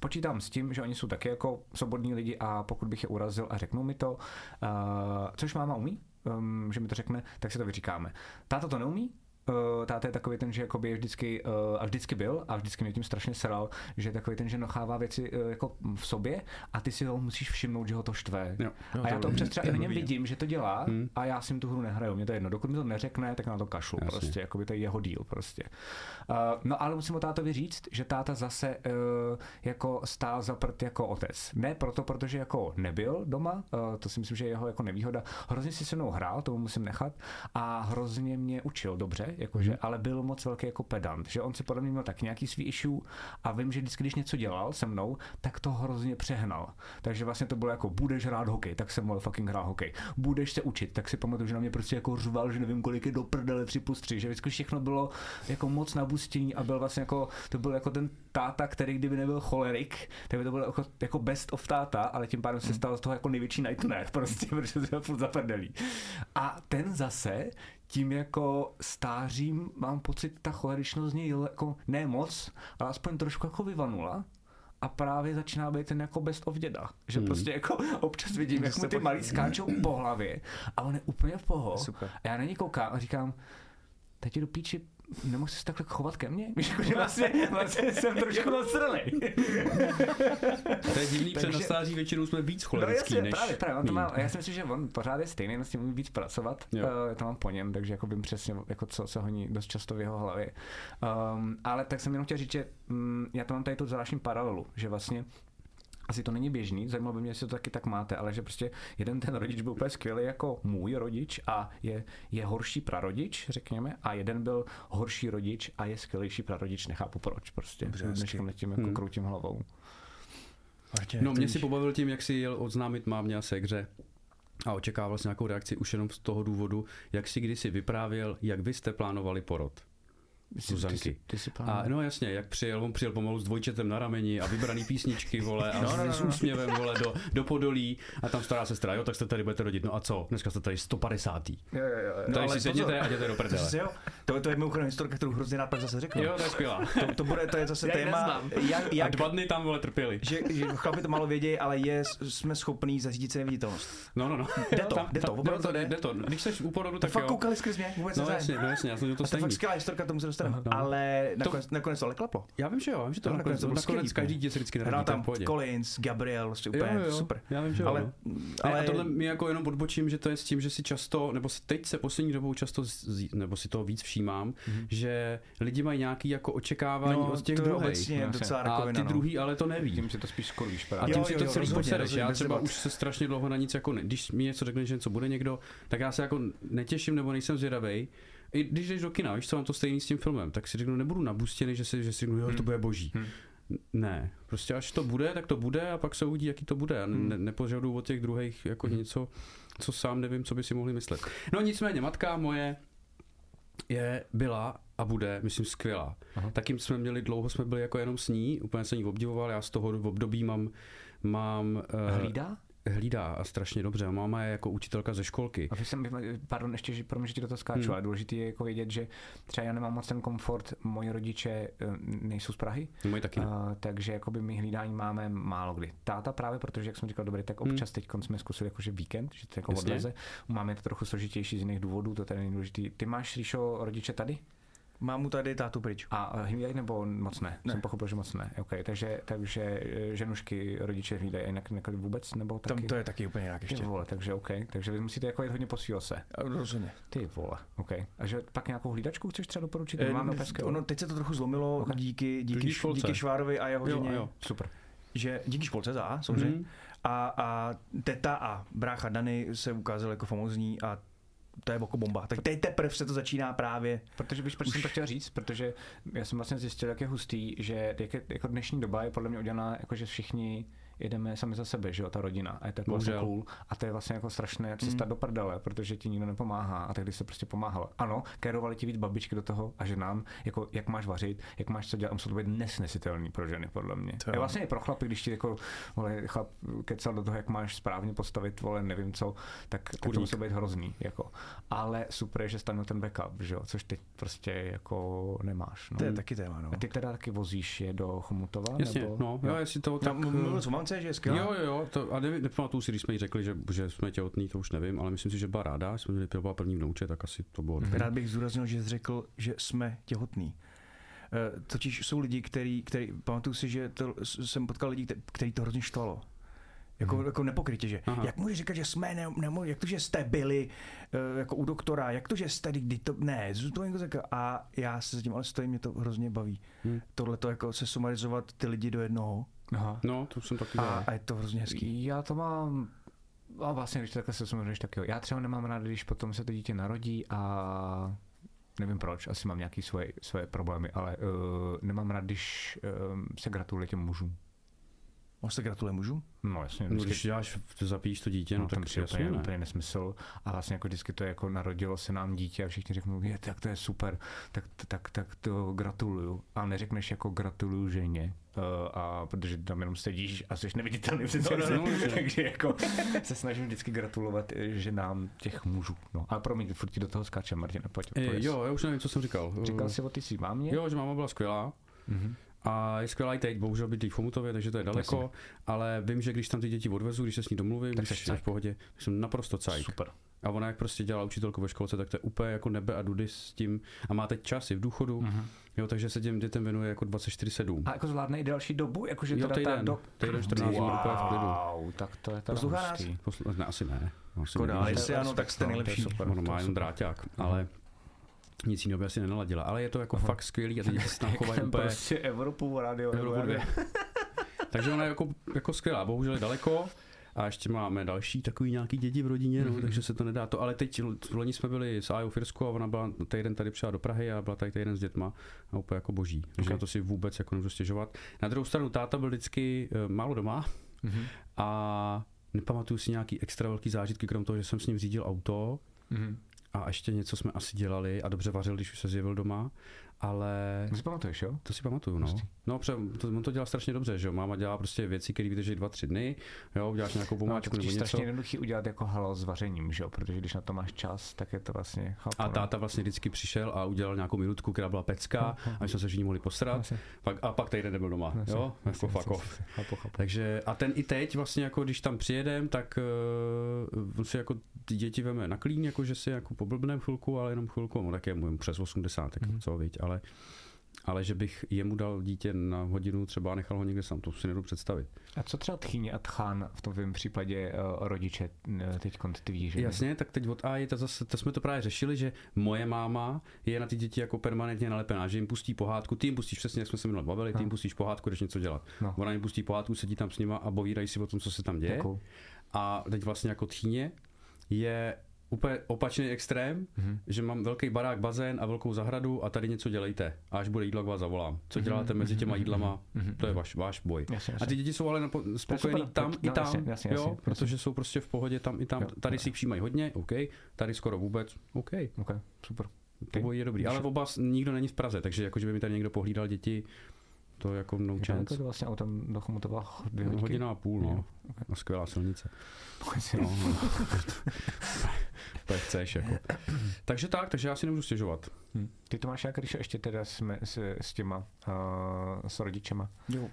počítám s tím, že oni jsou taky jako svobodní lidi a pokud bych je urazil a řeknou mi to, uh, což máma umí, um, že mi to řekne, tak si to vyříkáme. Táta to neumí, Uh, táta je takový ten, že jakoby je vždycky, uh, a vždycky byl a vždycky mě tím strašně sral, že je takový ten, že nochává věci uh, jako v sobě a ty si ho musíš všimnout, že ho to štve. Jo, jo, a já to občas třeba i na něm vidím, že to dělá hmm. a já si jim tu hru nehraju, mě to je jedno. Dokud mi to neřekne, tak na to kašlu. Jasně. Prostě, jakoby to je jeho díl prostě. Uh, no ale musím o tátovi říct, že táta zase uh, jako stál za prd jako otec. Ne proto, protože jako nebyl doma, uh, to si myslím, že je jeho jako nevýhoda. Hrozně si se mnou hrál, to musím nechat a hrozně mě učil dobře. Jakože, ale byl moc velký jako pedant, že on si podle mě měl tak nějaký svý issue a vím, že vždycky, když něco dělal se mnou, tak to hrozně přehnal. Takže vlastně to bylo jako, budeš hrát hokej, tak jsem mohl fucking hrát hokej. Budeš se učit, tak si pamatuju, že na mě prostě jako řval, že nevím, kolik je do prdele tři plus tři, že vždycky všechno bylo jako moc nabustění a byl vlastně jako, to byl jako ten táta, který kdyby nebyl cholerik, tak by to byl jako, jako best of táta, ale tím pádem se stal z toho jako největší nightmare, prostě, protože to furt zaprdelí. A ten zase tím jako stářím mám pocit, ta choleričnost z něj jako ne moc, ale aspoň trošku jako vyvanula. A právě začíná být ten jako best of děda. Že hmm. prostě jako občas vidím, jak mu ty malí skáčou po hlavě a on je úplně v poho. Super. A já na něj koukám a říkám, teď jdu píči, nemohl jsi se takhle chovat ke mně? Víš, že vlastně, vlastně jsem trošku nasranej. To je divný, před nastáří většinou jsme víc cholerický, no, než... Právě, právě, on to má, já si myslím, že on pořád je stejný, on s tím umí víc pracovat, uh, já to mám po něm, takže jako vím přesně, jako co se honí dost často v jeho hlavě. Um, ale tak jsem jenom chtěl říct, že um, já to mám tady tu zvláštní paralelu, že vlastně asi to není běžný, zajímalo by mě, jestli to taky tak máte, ale že prostě jeden ten rodič byl úplně skvělý jako můj rodič a je, je horší prarodič, řekněme, a jeden byl horší rodič a je skvělejší prarodič, nechápu proč prostě, dneškem nad tím jako hmm. kroutím hlavou. Martě, no mě si pobavil tím, jak si jel oznámit mámě a segře a očekával jsi nějakou reakci už jenom z toho důvodu, jak si kdysi vyprávěl, jak vy jste plánovali porod. Zuzanky. Ty jsi, ty jsi a no jasně, jak přijel, on přijel pomalu s dvojčetem na rameni a vybraný písničky, vole, a no, no, no. s úsměvem, vole, do, do Podolí a tam stará sestra, jo, tak jste tady budete rodit, no a co, dneska jste tady sto padesátý. Jo, jo, jo. No, tady si sedněte a jděte do prdele. To, to, to je mimochodem historka, kterou hrozně rád pak zase řeknu. Jo, to je skvělá. To, to, bude, to je zase já téma, jak, jak... A dva dny tam, vole, trpěli. Že, že chlapi to málo vědějí, ale je, jsme schopní zařídit si neviditelnost. No, no, no. Jde to, jde to, opravdu to jde. Jde to, když jsi u porodu, tak jo. No. Ale nakonec, to, nakonec to ale klaplo. Já vím, že jo, vím, že to no, nakonec, nakonec, to nakonec každý děc vždycky hrají tam pohodě. Collins, Gabriel, vlastně úplně jo, jo, super. Já vím, že ale, jo. Ale... Ne, a tohle mi jako jenom odbočím, že to je s tím, že si často, nebo si teď se poslední dobou často, z, nebo si toho víc všímám, mm-hmm. že lidi mají nějaký jako očekávání no, od těch druhých. A ty druhý ale to neví. Tím se to spíš skolíš. A tím si to celý posereš. Já třeba už se strašně dlouho na nic, jako když mi něco řekne, že něco bude někdo, tak já se jako netěším nebo nejsem zvědavej. I když jdeš do kina, víš co, mám to stejný s tím filmem, tak si řeknu, nebudu nabustěný, že si, že si řeknu, jo, to bude boží. Hmm. Ne, prostě až to bude, tak to bude a pak se uvidí, jaký to bude. Já ne- nepožaduju od těch druhých jako hmm. něco, co sám nevím, co by si mohli myslet. No nicméně, matka moje je, byla a bude, myslím, skvělá. Aha. Taky jsme měli, dlouho jsme byli jako jenom s ní, úplně jsem ji obdivoval, já z toho období mám... mám Hlídá? hlídá a strašně dobře. Máma je jako učitelka ze školky. A jsem, pardon, ještě, že promiň, že ti do toho skáču, hmm. ale důležité je jako vědět, že třeba já nemám moc ten komfort, moji rodiče nejsou z Prahy, moji taky ne. A, takže jakoby my hlídání máme málo kdy. Táta právě, protože jak jsem říkal, dobrý, tak občas hmm. teď jsme zkusili jakože víkend, že to jako odleze. Máme to trochu složitější z jiných důvodů, to tady není důležitý. Ty máš, Ríšo, rodiče tady? Mámu tady, tátu pryč. A hlídají nebo moc ne? ne? Jsem pochopil, že moc ne. Okay, takže, takže ženušky rodiče hlídají, jinak vůbec? Nebo taky? Tam to je taky úplně jinak ještě. Ty vole, takže OK. Takže vy musíte jako jít hodně po svý ose. Rozhodně. Ty vole, OK. A že pak nějakou hlídačku chceš třeba doporučit? E, Máme pesky, ono teď se to trochu zlomilo okay. díky, díky, díky, díky Švárovi a jeho ženě. Super. Že díky školce za A, samozřejmě. Mm-hmm. A, a teta a brácha Dany se ukázal jako famózní a to je jako bomba. Tak teď teprve se to začíná právě. Protože bych jsem to chtěl říct, protože já jsem vlastně zjistil, jak je hustý, že jak je, jako dnešní doba je podle mě udělaná, jakože všichni jedeme sami za sebe, že jo, ta rodina. A je to vlastně cool. A to je vlastně jako strašné cesta mm. do prdele, protože ti nikdo nepomáhá a tehdy se prostě pomáhalo. Ano, kérovali ti víc babičky do toho a že nám, jako jak máš vařit, jak máš co dělat, musel to být nesnesitelný pro ženy, podle mě. To je vlastně i pro chlapy, když ti jako vole, chlap kecal do toho, jak máš správně postavit, vole, nevím co, tak, tak to musí být hrozný, jako. Ale super je, že stane ten backup, že jo, což teď prostě jako nemáš. No. To je taky téma, no. A ty teda taky vozíš je do Chomutova? Jasně, nebo? No, jo, jestli to tak... Že je skvělá. Jo, jo, to, a nepamatuju si, když jsme jí řekli, že, že jsme těhotný, to už nevím, ale myslím si, že byla ráda, jsme měli byla první vnouče, tak asi to bylo. Mm-hmm. Rád bych zdůraznil, že jsi řekl, že jsme těhotný. E, totiž jsou lidi, který, který pamatuju si, že to, jsem potkal lidi, který to hrozně štvalo. Jako, hmm. jako nepokrytě, že Aha. jak můžeš říkat, že jsme, ne, ne, jak to, že jste byli uh, jako u doktora, jak to, že jste, kdy to, ne, to někdo řekl a já se s tím ale stojím, mě to hrozně baví. Hmm. Tohle to jako se sumarizovat ty lidi do jednoho. Aha. No, to jsem taky a, a je to hrozně hezký. Já to mám... A vlastně, když to takhle se sumarizuješ, tak jo. Já třeba nemám rád, když potom se to dítě narodí a... Nevím proč, asi mám nějaké svoje, svoje problémy, ale uh, nemám rád, když uh, se gratuluje těm mužům. On se gratuluje mužům? No jasně. Vždycky... Když děláš, zapíš to dítě, no, no tak je úplně, úplně nesmysl. A vlastně jako vždycky to je jako narodilo se nám dítě a všichni řeknou, je, tak to je super, tak, tak, tak to gratuluju. A neřekneš jako gratuluju ženě. Uh, a protože tam jenom sedíš a jsi neviditelný přece, no, no, takže jako se snažím vždycky gratulovat, že nám těch mužů. No. Ale promiň, furt ti do toho skáče, Martin, pojď. E, jo, já už nevím, co jsem říkal. Říkal jsi o ty svý mámě? Jo, že máma byla skvělá. Mm-hmm. A je skvělá i teď, bohužel bydlí v Chomutově, takže to je daleko, Jasně. ale vím, že když tam ty děti odvezu, když se s ní domluvím, tak když jsem v pohodě, jsem naprosto cajk. Super. A ona jak prostě dělala učitelku ve školce, tak to je úplně jako nebe a dudy s tím a má teď čas i v důchodu, uh-huh. jo, takže se těm dětem věnuje jako dvacet čtyři sedm. A jako zvládne i další dobu, jakože teda týden, ta do... týden čtrnáct wow, úplně v klidu. Wow, tak to je teda hustý. Poslu... Ne, asi ne. Asi Koda, ale jestli ano, tak jste nejlepší. Ono má jenom dráťák, ale... Nic jiného by asi nenaladila, ale je to jako Aha. fakt skvělý a teď se snachovají úplně... Prostě Evropu radio. Evropu takže ona je jako, jako skvělá, bohužel je daleko a ještě máme další takový nějaký děti v rodině, no, mm-hmm. takže se to nedá to, ale teď v loni jsme byli s Ajou v Irsku a ona byla týden tady přijela do Prahy a byla tady týden s dětma a úplně jako boží, takže okay. na to si vůbec jako nemůžu stěžovat. Na druhou stranu táta byl vždycky uh, málo doma mm-hmm. a nepamatuju si nějaký extra velký zážitky, krom toho, že jsem s ním řídil auto, mm-hmm. A ještě něco jsme asi dělali a dobře vařil, když už se zjevil doma, ale... To si pamatuješ, jo? To si pamatuju, no. No, pře- to, on to dělá strašně dobře, že jo? Máma dělá prostě věci, které vydrží dva, tři dny, jo? Děláš nějakou pomáčku no, nebo něco. To je strašně jednoduchý udělat jako halo s vařením, že jo? Protože když na to máš čas, tak je to vlastně... Chápu, a táta vlastně vždycky přišel a udělal nějakou minutku, která byla pecka, uh-huh. a my jsme se všichni mohli posrat. Pak, a pak týden nebyl doma, Nasi. jo? Jako fakov. Takže a ten i teď vlastně jako, když tam přijedem, tak uh, si jako ty děti veme na klín, jako že si jako poblbnem chvilku, ale jenom chvilku, no tak je mu přes osmdesát, tak mm-hmm. co, víť, ale, ale že bych jemu dal dítě na hodinu třeba nechal ho někde sám, to si nedu představit. A co třeba tchýně a tchán v tom případě uh, rodiče uh, teď ty víš, že? Jasně, tak teď od A je to zase, to jsme to právě řešili, že moje máma je na ty děti jako permanentně nalepená, že jim pustí pohádku, ty jim pustíš přesně, jak jsme se minule bavili, ty jim pustíš pohádku, jdeš něco dělat. No. Ona jim pustí pohádku, sedí tam s nima a povídají si o tom, co se tam děje. Děkuju. A teď vlastně jako tchýně je úplně opačný extrém, mm-hmm. že mám velký barák, bazén a velkou zahradu a tady něco dělejte. A až bude jídlo, vás zavolám. Co děláte mm-hmm. mezi těma jídlama, mm-hmm. to je váš, váš boj. Jasně, jasně. A ty děti jsou ale napo- spokojení tam no, i tam, jasně, jasně, jo, jasně, protože jasně. jsou prostě v pohodě tam i tam. Jo, tady si jich přijímají hodně, OK, tady skoro vůbec, OK. OK, super. Okay. To je dobrý, ale oba nikdo není v Praze, takže jakože by mi tady někdo pohlídal děti, to jako no chance. Jako to vlastně autem do Chomutova dvě hodiny. Hodina a půl, no. Okay. A skvělá silnice. No, no. To chceš, jako. Takže tak, takže já si nemůžu stěžovat. Hmm. Ty to máš jak, když ještě teda jsme s, s těma, uh, s rodičema. Jo.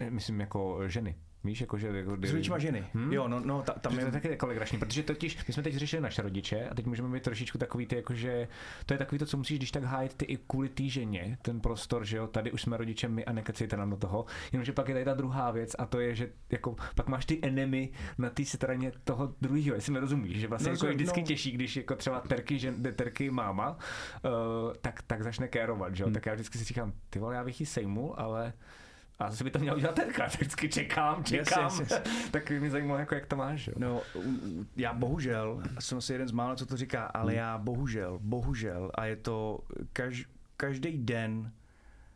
E, myslím jako ženy. Víš, jakože... Jako, s rodičima ženy. Hmm? Jo, no, no ta, tam protože je... To je taky kolegrační, protože totiž, my jsme teď řešili naše rodiče a teď můžeme být trošičku takový ty, jakože... To je takový to, co musíš když tak hájit ty i kvůli té ženě, ten prostor, že jo, tady už jsme rodiče my a nekecejte nám do toho. Jenomže pak je tady ta druhá věc a to je, že jako pak máš ty enemy na té straně toho druhého, jestli nerozumíš, že vlastně no, jako je vždycky no. těžší, když jako třeba terky, žen, terky máma, uh, tak, tak začne kérovat, že jo. Hmm. Tak já vždycky si říkám, ty vole, já bych ji sejmul, ale... A co by to měl udělat terka? Vždycky čekám, čekám. Yes, yes, yes. Tak mě zajímalo, jako, jak to máš. Jo? No, já bohužel, jsem asi jeden z mála, co to říká, ale hmm. já bohužel, bohužel, a je to kaž, každý den,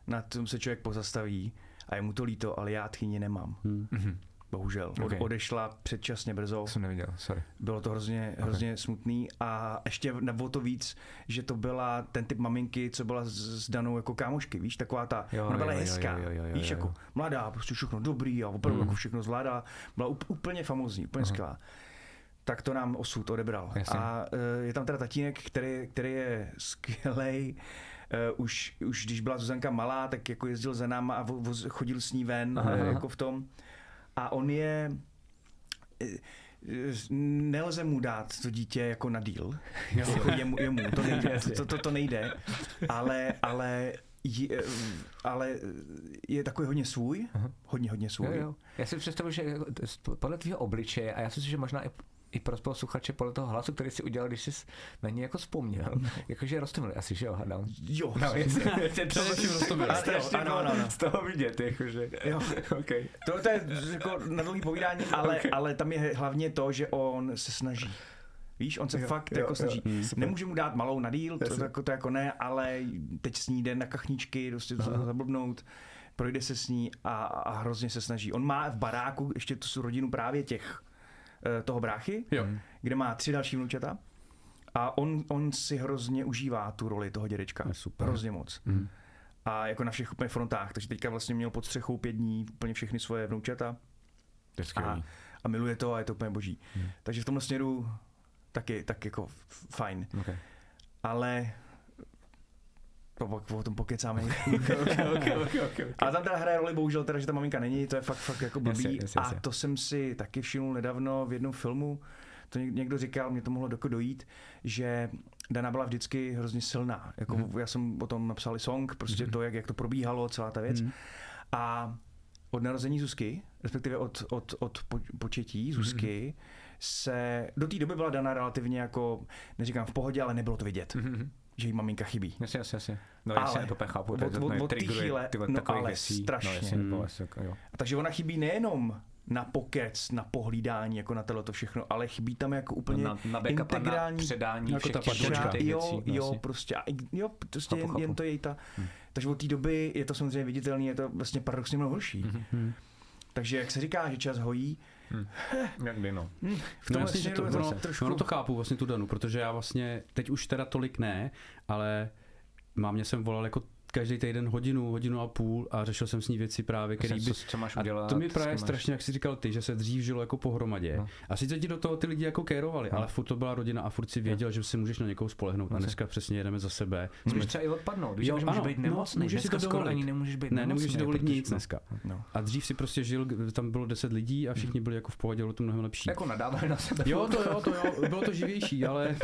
na tom se člověk pozastaví a je mu to líto, ale já tchyni nemám. Hmm. Mm-hmm. Bohužel. Okay. Od, odešla předčasně brzo. Jsem neviděl, sorry. Bylo to hrozně, hrozně okay. smutný a ještě nebo to víc, že to byla ten typ maminky, co byla s Danou jako kámošky, víš, taková ta, jo, ona byla jo, hezká, jo, jo, jo, jo, víš, jo, jo. jako mladá, prostě všechno dobrý a opravdu mm. jako všechno zvládá, byla úplně famózní, úplně skvělá. Uh-huh. Tak to nám osud odebral. Jasně. A je tam teda tatínek, který, který je skvělej. Uh, už, už když byla Zuzanka malá, tak jako jezdil za náma a vo, vo, chodil s ní ven, aha, jako v tom. A on je, nelze mu dát to dítě jako na díl, jako jemu, jemu, to nejde, to, to, to nejde, ale, ale, je, ale je takový hodně svůj, hodně, hodně svůj. Jo, jo. Já si představuji, že podle tvého obličeje a já si myslím, že možná i i pro posluchače podle toho hlasu, který si udělal, když jsi na něj jako vzpomněl. Jakože roztomil asi, že jo, hádám. Jo, no, jestli, to, to je roztomil. Ano, ano, ano. Z toho vidět, jakože. Jo, okay. To, to je jako na dlouhý povídání, ale, okay. ale tam je hlavně to, že on se snaží. Víš, on se jo, fakt jo, jako snaží. Jo, nemůže mu dát malou na díl, to, to, jako, to jako ne, ale teď sníde na kachničky, prostě zablbnout. Projde se s ní a, a hrozně se snaží. On má v baráku ještě tu rodinu právě těch toho bráchy, jo. kde má tři další vnoučata a on, on si hrozně užívá tu roli toho dědečka. Super. Hrozně moc. Mm. A jako na všech úplně frontách, takže teďka vlastně měl pod střechou pět dní úplně všechny svoje vnoučata a, a miluje to a je to úplně boží. Mm. Takže v tomhle směru taky tak jako fajn. Okay. Ale o tom pokecáme. okay, okay, okay, okay, okay. A tam teda hraje roli bohužel teda, že ta maminka není, to je fakt, fakt jako blbý. Yes, yes, yes, a to jsem si taky všiml nedávno v jednom filmu, to někdo říkal, mě to mohlo doko dojít, že Dana byla vždycky hrozně silná. Jako, mm. Já jsem o tom napsal i song, prostě mm. to, jak, jak to probíhalo, celá ta věc. Mm. A od narození Zuzky, respektive od, od, od početí Zuzky, mm. se do té doby byla Dana relativně jako, neříkám v pohodě, ale nebylo to vidět. Mm. Že jí maminka chybí. Jasně, jasně, jasně. No jasně, ale to chápu. Od, od, od té chvíle, no ale věcí. Strašně. No, jasně, hmm. jo. Takže ona chybí nejenom na pokec, na pohlídání, jako na tohle to všechno, ale chybí tam jako úplně no, na, na integrální... Na předání jako všech těch věcí. Jo, jo, vlastně. prostě. Jo, prostě jen, jen to je ta... Hmm. Takže od té doby je to samozřejmě viditelný, je to vlastně paradoxně mnoho horší. Hmm. Takže jak se říká, že čas hojí, Hmm. Jak by no. V tom no, jasně, to, ono, ono to chápu vlastně tu Danu, protože já vlastně teď už teda tolik ne, ale mámě jsem volal jako každý týden hodinu, hodinu a půl a řešil jsem s ní věci právě, který by... Co máš udělat, a to mi právě strašně, jak jsi říkal ty, že se dřív žilo jako pohromadě. No. A sice ti do toho ty lidi jako kérovali, no. ale furt to byla rodina a furt si věděl, no. že si můžeš na někoho spolehnout. No. A dneska přesně jedeme za sebe. Můžeš jsme... třeba i odpadnout, víš, můžeš ano, být nemocný, můžeš dneska si to skoro ani nemůžeš být nemocný. Ne, nemůžeš si dovolit nic dneska. No. A dřív si prostě žil, tam bylo deset lidí a všichni byli jako v pohodě, bylo to mnohem lepší. Jako nadávali na sebe. Jo, to jo, to jo, bylo to živější, ale...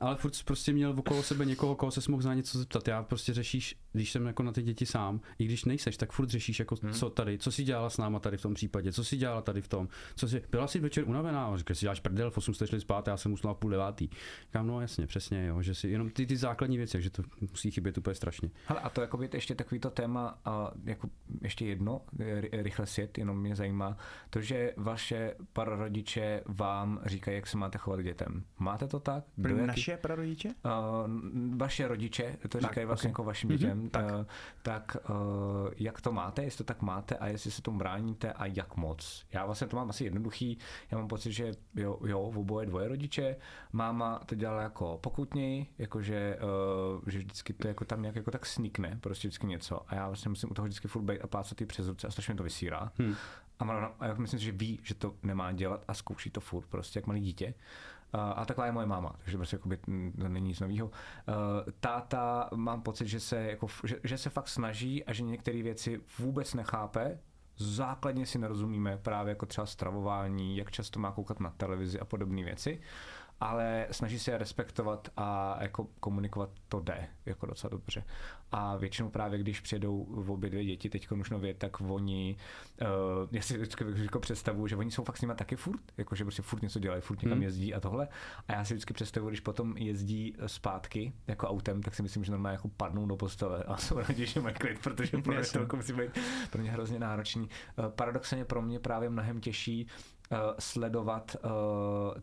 Ale furt prostě měl okolo sebe někoho, koho se mohl znát něco zeptat. Já prostě řešíš, když jsem jako na ty děti sám, i když nejseš, tak furt řešíš jako hmm. co tady, co si dělala s náma tady v tom případě, co si dělala tady v tom, co si byla si večer unavená, říkala si, dáš prdel, v osm jste šli spát, já jsem usnula v půl devátý. Říkám, no jasně, přesně, jo, že si jenom ty ty základní věci, že to musí chybět úplně strašně. Hele, a to jako by ještě takovýto téma a jako ještě jedno rychle svět, jenom mě zajímá, to, že vaše prarodiče vám říkají, jak se máte chovat k dětem. Máte to tak? Do rodiče, prarodiče? Uh, vaše rodiče, to tak, říkají vlastně okay. jako vašim dětem, mm-hmm, tak, uh, tak uh, jak to máte, jestli to tak máte a jestli se tomu bráníte a jak moc. Já vlastně to mám asi jednoduchý, já mám pocit, že jo, jo oboje dvoje rodiče, máma to dělala jako pokutněji, jakože uh, že vždycky to jako tam nějak jako tak snikne, prostě vždycky něco a já vlastně musím u toho vždycky furt bejt a plácat jí přes ruce a strašně to vysírá. Hmm. A já myslím si, že ví, že to nemá dělat a zkouší to furt, prostě jak malý dítě. A taková je moje máma, takže prostě jakoby, to není nic novýho. Táta, mám pocit, že se, jako, že, že se fakt snaží a že některé věci vůbec nechápe. Základně si nerozumíme právě jako třeba stravování, jak často má koukat na televizi a podobné věci. Ale snaží se je respektovat a jako komunikovat to jde jako docela dobře. A většinou právě, když přijedou obě dvě děti teď už nově, tak oni, uh, já si vždycky, vždycky představuju, že oni jsou fakt s nima taky furt, jakože prostě furt něco dělají, furt někam hmm. jezdí a tohle. A já si vždycky představuju, když potom jezdí zpátky jako autem, tak si myslím, že normálně jako padnou do postele a jsou rádi, že mají klid, protože pro mě to musí být pro mě hrozně náročný. Uh, paradoxně pro mě právě mnohem těžší Uh, sledovat uh,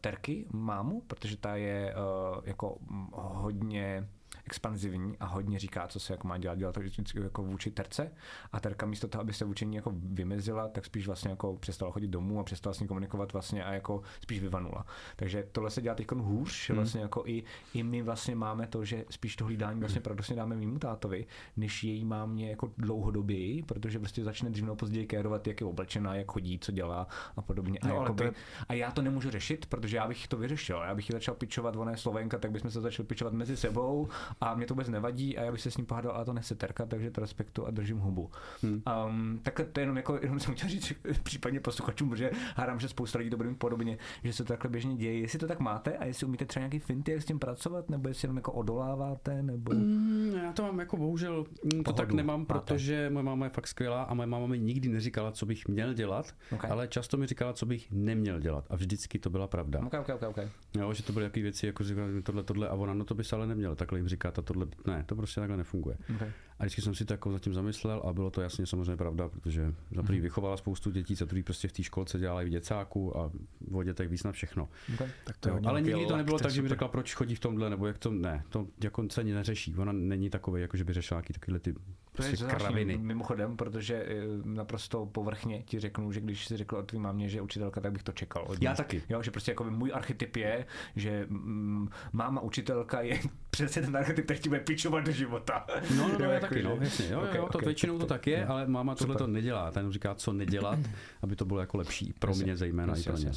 Terky, mámu, protože ta je uh, jako hodně expanzivní a hodně říká, co se jako má dělat, dělat to jako vůči Terce a Terka místo toho, aby se vůči ní jako vymezila, tak spíš vlastně jako přestala chodit domů a přestala s ní komunikovat vlastně a jako spíš vyvanula. Takže tohle se dělá teď hůř, hmm. vlastně jako i, i my vlastně máme to, že spíš to hlídání vlastně hmm. pravděpodobně dáme mému tátovi, než její mámě jako dlouhodoběji, protože prostě začne dřív nebo později kérovat, jak je oblečená, jak chodí, co dělá a podobně. A, no, jakoby, je... a já to nemůžu řešit, protože já bych to vyřešil, já bych ji začal pičovat, ona je Slovenka, tak bychom se začali pičovat mezi sebou. A mě to vůbec nevadí a já bych se s ním pohádal, ale to nechce Terka, takže to respektu a držím hubu. Hmm. Um, tak to je jenom jako, jenom jsem chtěl říct případně posluchačům, protože hádám, že spousta lidí to bude mít podobně, že se to takhle běžně děje. Jestli to tak máte a jestli umíte třeba nějaký finty, jak s tím pracovat, nebo jestli jenom jako odoláváte, nebo... Mm, já to mám jako bohužel, Pohodu to tak nemám, máte. Protože moje máma je fakt skvělá a moje máma mi nikdy neříkala, co bych měl dělat, okay. ale často mi říkala, co bych neměl dělat a vždycky to byla pravda. Okay, okay, okay, okay. Jo, že to byly jaký věci, jako říkala tohle, tohle a ona, no to bys ale neměl, takhle jim říká ta tohle, ne, to prostě takhle nefunguje. Okay. A vždycky jsem si to jako zatím zamyslel a bylo to jasně samozřejmě pravda, protože za prvý vychovala spoustu dětí, za druhý prostě v té školce dělala i děcáku a o dětech víc na všechno. Okay. Tak to jo, ale nikdy to nebylo tak, super. Že mi řekla, proč chodí v tomhle, nebo jak to, ne, to jako se neřeší. Ona není takovej, jako že by řešila nějaký takovýhle ty prostě kraviny. Mimochodem, protože naprosto povrchně ti řeknu, že když si řekl o tvý mámě, že je učitelka, tak bych to čekal. Od Já taky. Jo, že prostě jako můj archetyp je, že mm, máma učitelka je přesně ten archetyp, který ti bude pičovat do života. No, no, jo, já taky, no, jasně, jo, okay, jo, to okay, většinou to tak je, no. Ale máma tohle to nedělá, ta jenom říká, co nedělat, aby to bylo jako lepší, pro mě zejména i pro ně.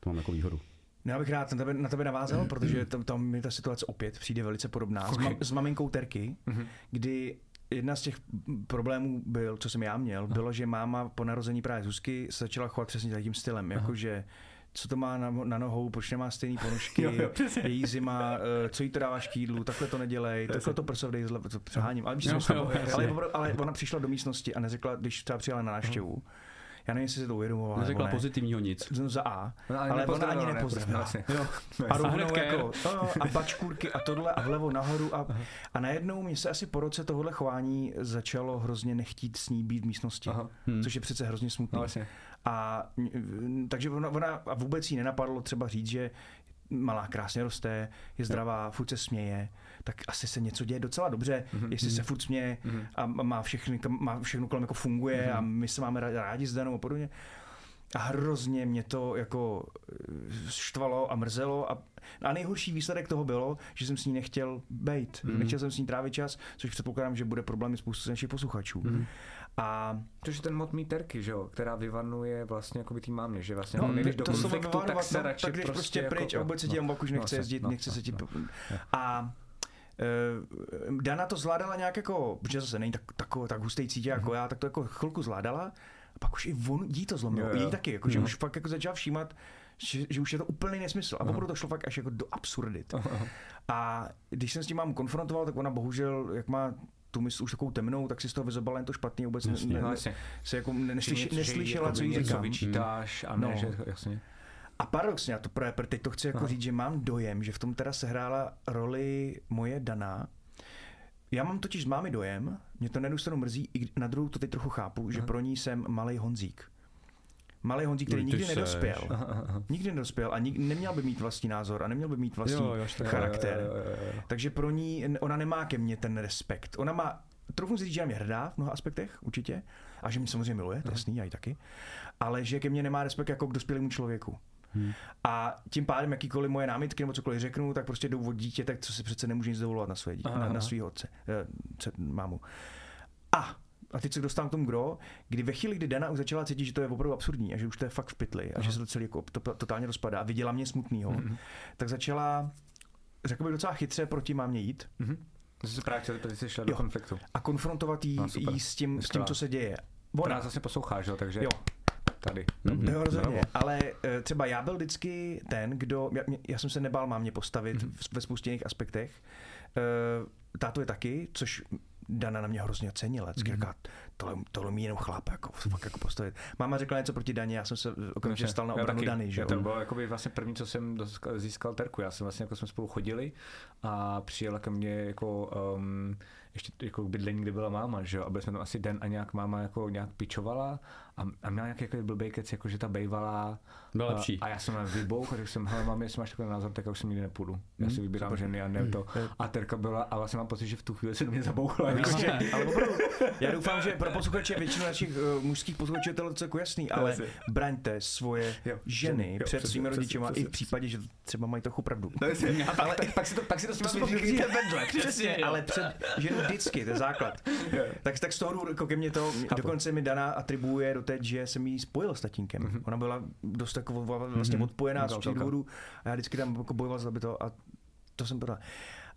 To mám jako výhodu. No, já bych rád na tebe, na tebe navázal, mm. protože tam, tam mi ta situace opět přijde velice podobná. Okay. S, ma, s maminkou Terky, mm-hmm. kdy jedna z těch problémů byl, co jsem já měl, bylo, Aha. že máma po narození právě Zuzky se začala chovat přesně takým stylem, jakože co to má na, na nohou, proč nemá stejný ponožky, jo, jo, je jí zima, co jí to dáváš k jídlu, takhle to nedělej, takhle to prso vdej, to přeháním. Ale, jo, jo, ale, ale ona přišla do místnosti a neřekla, když třeba přijela na návštěvu, já nevím, jestli se to uvědomovala. Neřekla ne. pozitivního nic. No za A, no, ale, ale ona ani nepoznala. A rovnou jako, no, a bačkůrky a tohle a vlevo nahoru. A, a najednou mě se asi po roce tohohle chování začalo hrozně nechtít s ní být v místnosti, hmm. což je přece hrozně smutný. No, a takže ona, ona a vůbec jí nenapadlo třeba říct, že malá krásně roste, je zdravá, furt se směje, tak asi se něco děje docela dobře, mm-hmm. jestli se furt směje mm-hmm. a má, všechny, má všechno kolem jako funguje mm-hmm. a my se máme rádi s Danou a podobně. A hrozně mě to jako štvalo a mrzelo a, a nejhorší výsledek toho bylo, že jsem s ní nechtěl bejt, mm-hmm. nechtěl jsem s ní trávit čas, což předpokládám, že bude problémy spoustu našich posluchačů. Mm-hmm. A což je ten mod mý Terky, že jo, která vyvanuje vlastně jako by tý mámě, že vlastně no, nejdeš do konfliktu, tak se no, radši tak prostě, prostě jako, pryč, no, obec se no, ti ambak už no, nechce no, jezdit, no, nechce no, se ti... No, no, a uh, Dana to zvládala nějak jako, protože zase není tak, tak, tak hustej cítě jako mm-hmm. já, tak to jako chvilku zvládala, a pak už i on, jí to zlomilo, jo, jo. jí taky, jako, že mm-hmm. už fakt jako začala všímat, že, že už je to úplný nesmysl. A opravdu to šlo fakt až jako do absurdit. Aha. A když jsem s tím mám konfrontoval, tak ona bohužel, jak má tu mysl už takovou temnou, tak si z toho vyzobala jen to špatně, vůbec jasně, ne, ne, se jako neslyš, neslyšela, co jí říkám. Něco vyčítáš a ne, no. že, jasně. A paradoxně, já to právě teď to chci jako no. říct, že mám dojem, že v tom teda sehrála roli moje Dana. Já mám totiž s mámi dojem, mě to na jednu stranu mrzí, i na druhou to teď trochu chápu, že Aha. pro ní jsem malej Honzík. malý Honzík, který nikdy nedospěl. Nikdy nedospěl a nik, neměl by mít vlastní názor a neměl by mít vlastní jo, jo, charakter. Jo, jo, jo, jo. Takže pro ní, ona nemá ke mně ten respekt. Ona má, trochu si říct, že na mě hrdá v mnoha aspektech, určitě. A že mě samozřejmě miluje, to je jasný, já ji taky. Ale že ke mně nemá respekt jako k dospělému člověku. Hmm. A tím pádem jakýkoliv moje námitky nebo cokoliv řeknu, tak prostě jdou od dítě, tak co si přece nemůže nic dovolovat na své dítě, aha, na, na svýho otce, eh, mámu. A A teď se dostávám k tomu gro, kdy ve chvíli, kdy Dana už začala cítit, že to je opravdu absurdní a že už to je fakt v pytli a aha, že se to celé jako to, totálně rozpadá a viděla mě smutnýho, mm-hmm, tak začala, řekl bych docela chytře, proti mámě jít. Mm-hmm. Jsi se právě chtěl, jsi šla do konfliktu. A konfrontovat jí, no, jí s, tím, s tím, co se děje. Ona. To nás zase posloucháš, jo, takže... Jo. Tady. Mm-hmm. Jo, rozhodně, ale třeba já byl vždycky ten, kdo, já, já jsem se nebál mámě postavit mm-hmm ve spoustě jiných aspektech. Táto je taky, což Dana na mě hrozně ocenila, mm-hmm, říká, tohle, tohle mi jenom chlap, jako, fakt jako postavit. Máma řekla něco proti Daně, já jsem se okamžitě stal na obranu Dany, že jo. To bylo jakoby vlastně první, co jsem doskal, získal terku, já jsem vlastně, jako jsme spolu chodili a přijela ke mně jako... Um, ještě jako bydlení, kde byla máma, že jo, a byli jsme tam asi den a nějak máma jako nějak pičovala a, a měla nějaký jako blbej kec, jako že ta bejvala byla a, lepší. A já jsem na vybouch a řekl jsem, hele mami, jestli máš takový názor, tak já už jsem nikdy nepůjdu. Já si vybírám hmm, ženy a ne to. A terka byla a vlastně mám pocit, že v tu chvíli se do mě zabouchla. Jakože, ale opravdu, já doufám, že pro posluchače většinu našich uh, mužských posluchačů tohle celku jasný, ale braňte svoje jo, ženy jo, před přes, svými rodičima i v případě, že třeba mají trochu pravdu. Ale pak si to pak si to směříte vedle. Přesně, ale vždycky, to je základ. Tak, tak z toho důvodu, jako ke mně to, dokonce mi Dana atribuuje doteď, že jsem jí spojil s tatínkem. Mm-hmm. Ona byla dost takovou vlastně mm-hmm odpojená z těch důvodů a já vždycky tam jako bojoval za to a to jsem podal.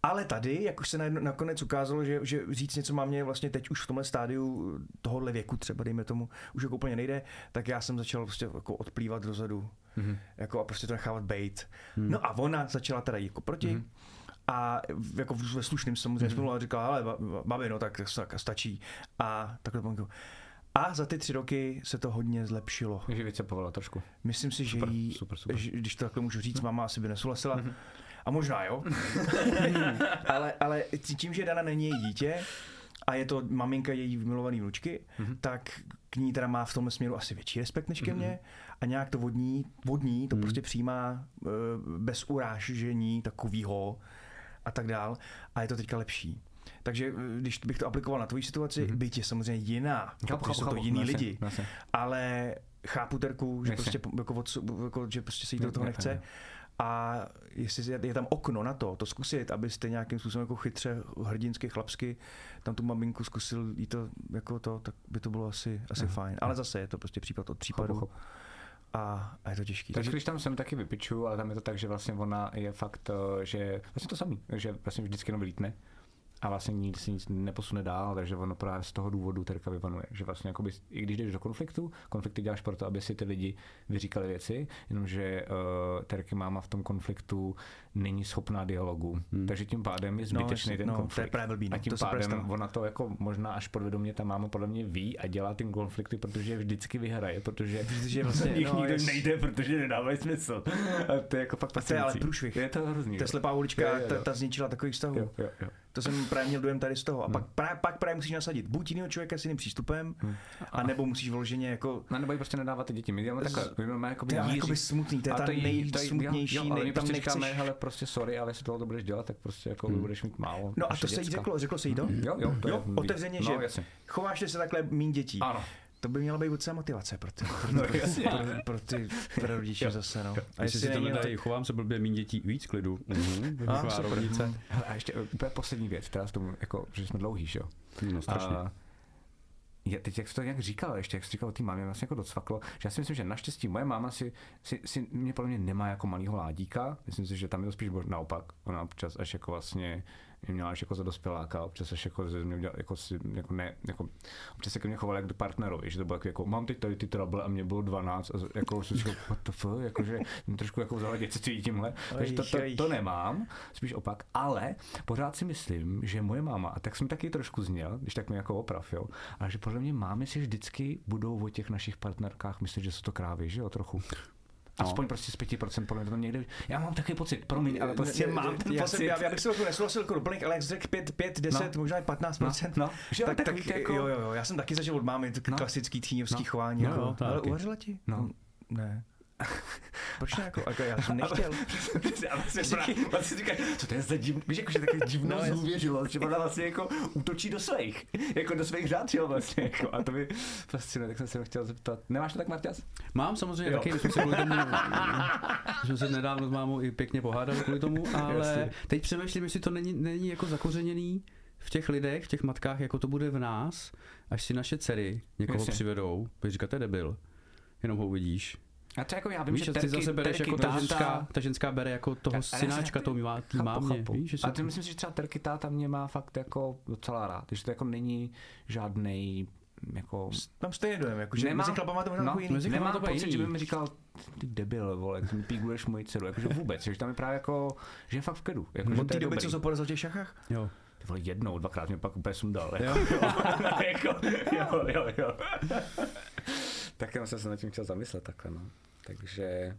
Ale tady, jak už se na, nakonec ukázalo, že, že říct něco má mě vlastně teď už v tomhle stádiu tohohle věku třeba, dejme tomu, už jako úplně nejde, tak já jsem začal prostě jako odplývat dozadu mm-hmm jako a prostě to nechávat bejt. Mm-hmm. No a ona začala teda jít jako proti. Mm-hmm. A jako ve slušným samozřejmě mm-hmm a říkala, ale babi, no tak, tak stačí. A takhle pomůžu. A za ty tři roky se to hodně zlepšilo. Takže vycepovala trošku. Myslím si, super, že jí, super, super. Když to takhle můžu říct, máma asi by nesouhlasila. Mm-hmm. A možná jo. ale, ale tím, že Dana není její dítě a je to maminka její milované vnučky, mm-hmm, tak k ní teda má v tomhle směru asi větší respekt než ke mně. Mm-hmm. A nějak to vodní, vodní to mm-hmm prostě přijímá bez urážení takovýho a tak dál. A je to teďka lepší. Takže když bych to aplikoval na tvoji situaci, mm-hmm, byť je samozřejmě jiná. Chápu, jsou to jiní lidi. Nasi. Ale chápu Terku, že nasi prostě, jako, jako, že prostě se jí do toho nechce. Nasi. A jestli je tam okno na to, to zkusit, abyste nějakým způsobem jako chytře, hrdinsky, chlapsky tam tu maminku zkusil jí to, jako to, tak by to bylo asi, asi fajn. Ale zase je to prostě případ od případu. Chápu, chápu. A, a je to těžký. Takže když tam jsem taky vypiču, ale tam je to tak, že vlastně ona je fakt, že vlastně to samý, že vlastně vždycky jenom vylítne a vlastně nic, nic neposune dál, takže ono právě z toho důvodu Terka vyvanuje, že vlastně jakoby, i když jdeš do konfliktu, konflikty děláš proto, aby si ty lidi vyříkali věci, jenomže uh, Terky máma v tom konfliktu není schopná dialogu, hmm, takže tím pádem je zbytečný no, ten no, konflikt a tím to pádem ona to jako možná až podvědomě ta máma podle mě ví a dělá tím konflikty, protože je vždycky vyhraje, protože vždycky vlastně no, nikdo jest... nejde, protože nedávají smysl. A to je jako fakt fascinující. A to je ale průšvih. Je to hrozný. Ta slepá ulička, ta, ta zničila takových vztahů. Jo, jo, jo. To jsem právě měl dojem tady z toho. A hmm. pak, právě, pak právě musíš nasadit buď jinýho člověka s jiným přístupem, hmm. anebo musíš vloženě jako... No nebo jí prostě nedávat ty děti. My děláme takhle. My máme jakoby jíří. Jakoby smutný, to je ta nejsmutnější. Jo, ale my prostě říkáme, hele, prostě sorry, ale jestli tohle to budeš dělat, tak prostě jako hmm. budeš mít málo. No a to se jí řeklo, řeklo se jí to? Jo, jo, to jo, je. Otevřeně, no, že jasně. Chováš se takhle míň dětí. Ano. To by měla být docela motivace pro ty, pro, no, pro, pro ty prarodiče zase, no. A jestli si tohle dají, chovám se blbě, míň dětí víc klidu. Mhm, a, a ještě úplně poslední věc, teda s tomu, jako, že jsme dlouhý, že jo? No, strašně. A... Já teď, jak jsi to nějak říkal, ještě, jak jsi říkal o té mámě, vlastně jako docvaklo, že já si myslím, že naštěstí moje máma si, si, si mě podle mě nemá jako malýho ládíka, myslím si, že tam je to spíš naopak, ona občas až jako vlastně mě měla až jako za dospěláka, občas až jako ze mě udělala, jako, jako ne, jako, občas se ke mně chovala jak do partnerovi, že to bylo jako, mám teď tady ty trable a mě bylo dvanáct a jako jsem říkal, what the fuck, jakože jsem trošku jako vzala děce cítí tímhle, takže to, to, to nemám, spíš opak, ale pořád si myslím, že moje máma, a tak jsem taky trošku zněl, když tak mě jako oprav, jo, ale že podle mě mámy si vždycky budou o těch našich partnerkách myslet, že jsou to krávy, že jo, trochu. Aspoň no. prostě z pět procent podle mě to někde. Já mám takový pocit, promiň, ale prostě ne, ne, mám ten já pocit. Já, já bych si to nesouhlasil koruplink, ale jak řekl pět, pět, deset, no. možná i patnáct procent. No. No. Tak, tak, tak, tak jako... jo, jo, jo, já jsem taky zažil od mámy no. klasický tchýňovský no. chování, no, jako, no, ale uvařila ti? No. Ne. Proč ne? Jako, jako já jsem nechtěl. Ale vlastně říkáš, co to je za divný, víš, jakože taková divná no, zůvěřilost, že ona vlastně jako útočí do svých, jako do svých řádřil vlastně, jako, a to mi fascinuje, tak jsem se ho chtěl zeptat. Nemáš to tak, Marťas? Mám samozřejmě jo. taky, my jsme se kvůli tomu, jsme se nedávno s mámou i pěkně pohádali kvůli tomu, ale teď přemýšlím, jestli to není, není jako zakořeněný v těch lidech, v těch matkách, jako to bude v nás, až si naše dcery někoho Jasně. přivedou, protože říká, to je debil, jenom ho uvidíš. A to jako já vím, víš, že terky, zase bereš terky, jako ta, táta, ženská, ta ženská bere jako toho synáčka, to má mámě. A ty myslím si, že třeba terky táta mě má fakt jako docela rád, že to jako není žádnej jako... Tam stejně dojem, jako, že nemám, mezi chlapama to možná takový no, jiný. Nemám pocit, že by mi říkal, ty debil, vole, jak mi píguješ moji dceru, jakože vůbec, že tam je právě jako, že je fakt v klidu. Jako, od té doby, co se porazil v těch šachách? Jo. Jednou, dvakrát mě pak úplně sundal. Jo, jo, jo. Tak jsem se nad tím chtěl zamyslet takhle, no. Takže...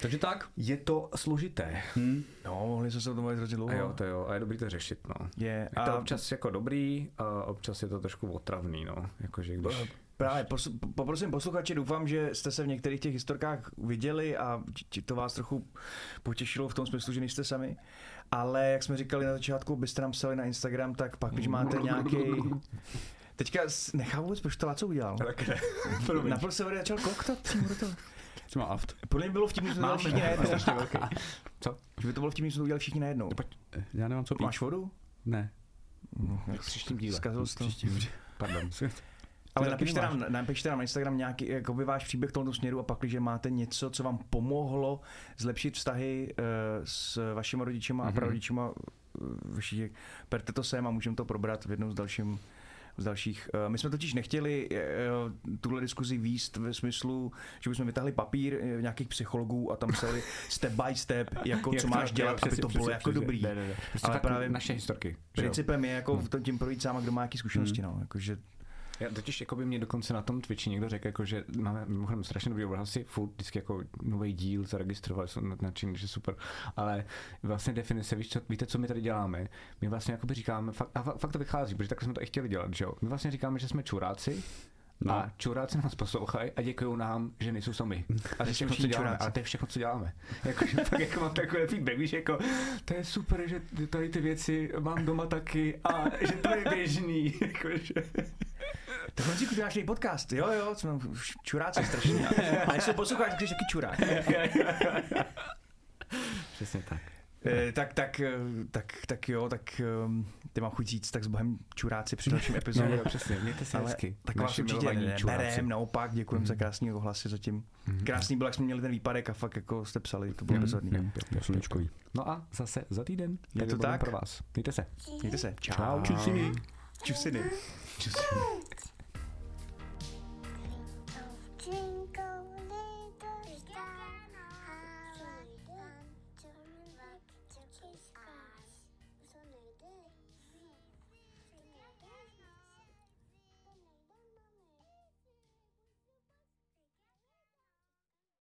Takže tak. Je to složité. Hmm. No, mohli jsme se o tom bavit dlouho. A jo, to jo. A je dobrý to řešit, no. Je. A... To občas jako dobrý, a občas je to trošku otravný, no. Jakože když... Právě, poprosím posluchače, doufám, že jste se v některých těch historkách viděli a to vás trochu potěšilo v tom smyslu, že nejste sami. Ale jak jsme říkali na začátku, byste nám psali na Instagram, tak pak, když máte nějaký... Teďka nechám vůbec, proč to Laco udělal. Tak ne. Napl se vede začal koktat přímo do toho. Co má aft? Podle mě bylo v tím, že jsme to udělali všichni najednou. Co? Že by to bylo v tím, že jsme to udělali všichni najednou. Já nemám co pít. Máš vodu? Ne. No, tak příštím díle. Zkazil jsi to. Příštím. Pardon. Ale napište nám, napište nám na Instagram nějaký jakoby váš příběh tohoto směru a pak, když máte něco, co vám pomohlo zlepšit vztahy uh, s vašimi rodičima mm-hmm. a prarodičima, uh, perte to sem a můžeme to probrat v jednom z dalším z dalších. My jsme totiž nechtěli tuhle diskuzi vést ve smyslu, že bychom vytáhli papír nějakých psychologů a tam psali step by step, jako co máš dělat, aby to bylo jako dobrý. Ne, ne, ne. Prostě ale právě naše historky. Principem je jako v tom tím projít sám, kdo má jaký zkušenosti, hmm. no, jakože já totiž jako by mě dokonce na tom Twitchi někdo řekl, jako, že máme mimochodem strašně dobrý obrazovky, furt vždycky jako nový díl zaregistrovali, jsou nadčení, že super, ale vlastně definice, víš co, víte, co my tady děláme, my vlastně jakoby říkáme, fakt, a fakt to vychází, protože takhle jsme to i chtěli dělat, že jo, my vlastně říkáme, že jsme čuráci, no. A čuráci nás poslouchají a děkují nám, že nejsou sami. A to je všechno, co děláme. A to je všechno, co děláme. Jako, tak jako mám takový feedback, víš, jako to je super, že tady ty věci mám doma taky a že to je běžný. Jako, že... Tak on si kudáš podcast, jo, jo, jsme čuráci strašně. Ale se posloucháš, když taky čurák. Přesně tak. E, tak, tak, tak, tak jo, tak ty mám chuť říct, tak s Bohem čuráci při dalším epizodě. Jo, přesně, mějte se hezky. Tak vás určitě neberem, naopak, děkujem mm. za krásný ohlasy zatím. Mm. Krásný byl, jak jsme měli ten výpadek a fakt jako jste psali, to bylo bezhodný. Mm. Mm. No a zase za týden. Je to tak. Pro vás. Mějte se. Mějte se. Čau. Čusiny. Čusiny. Čusiny.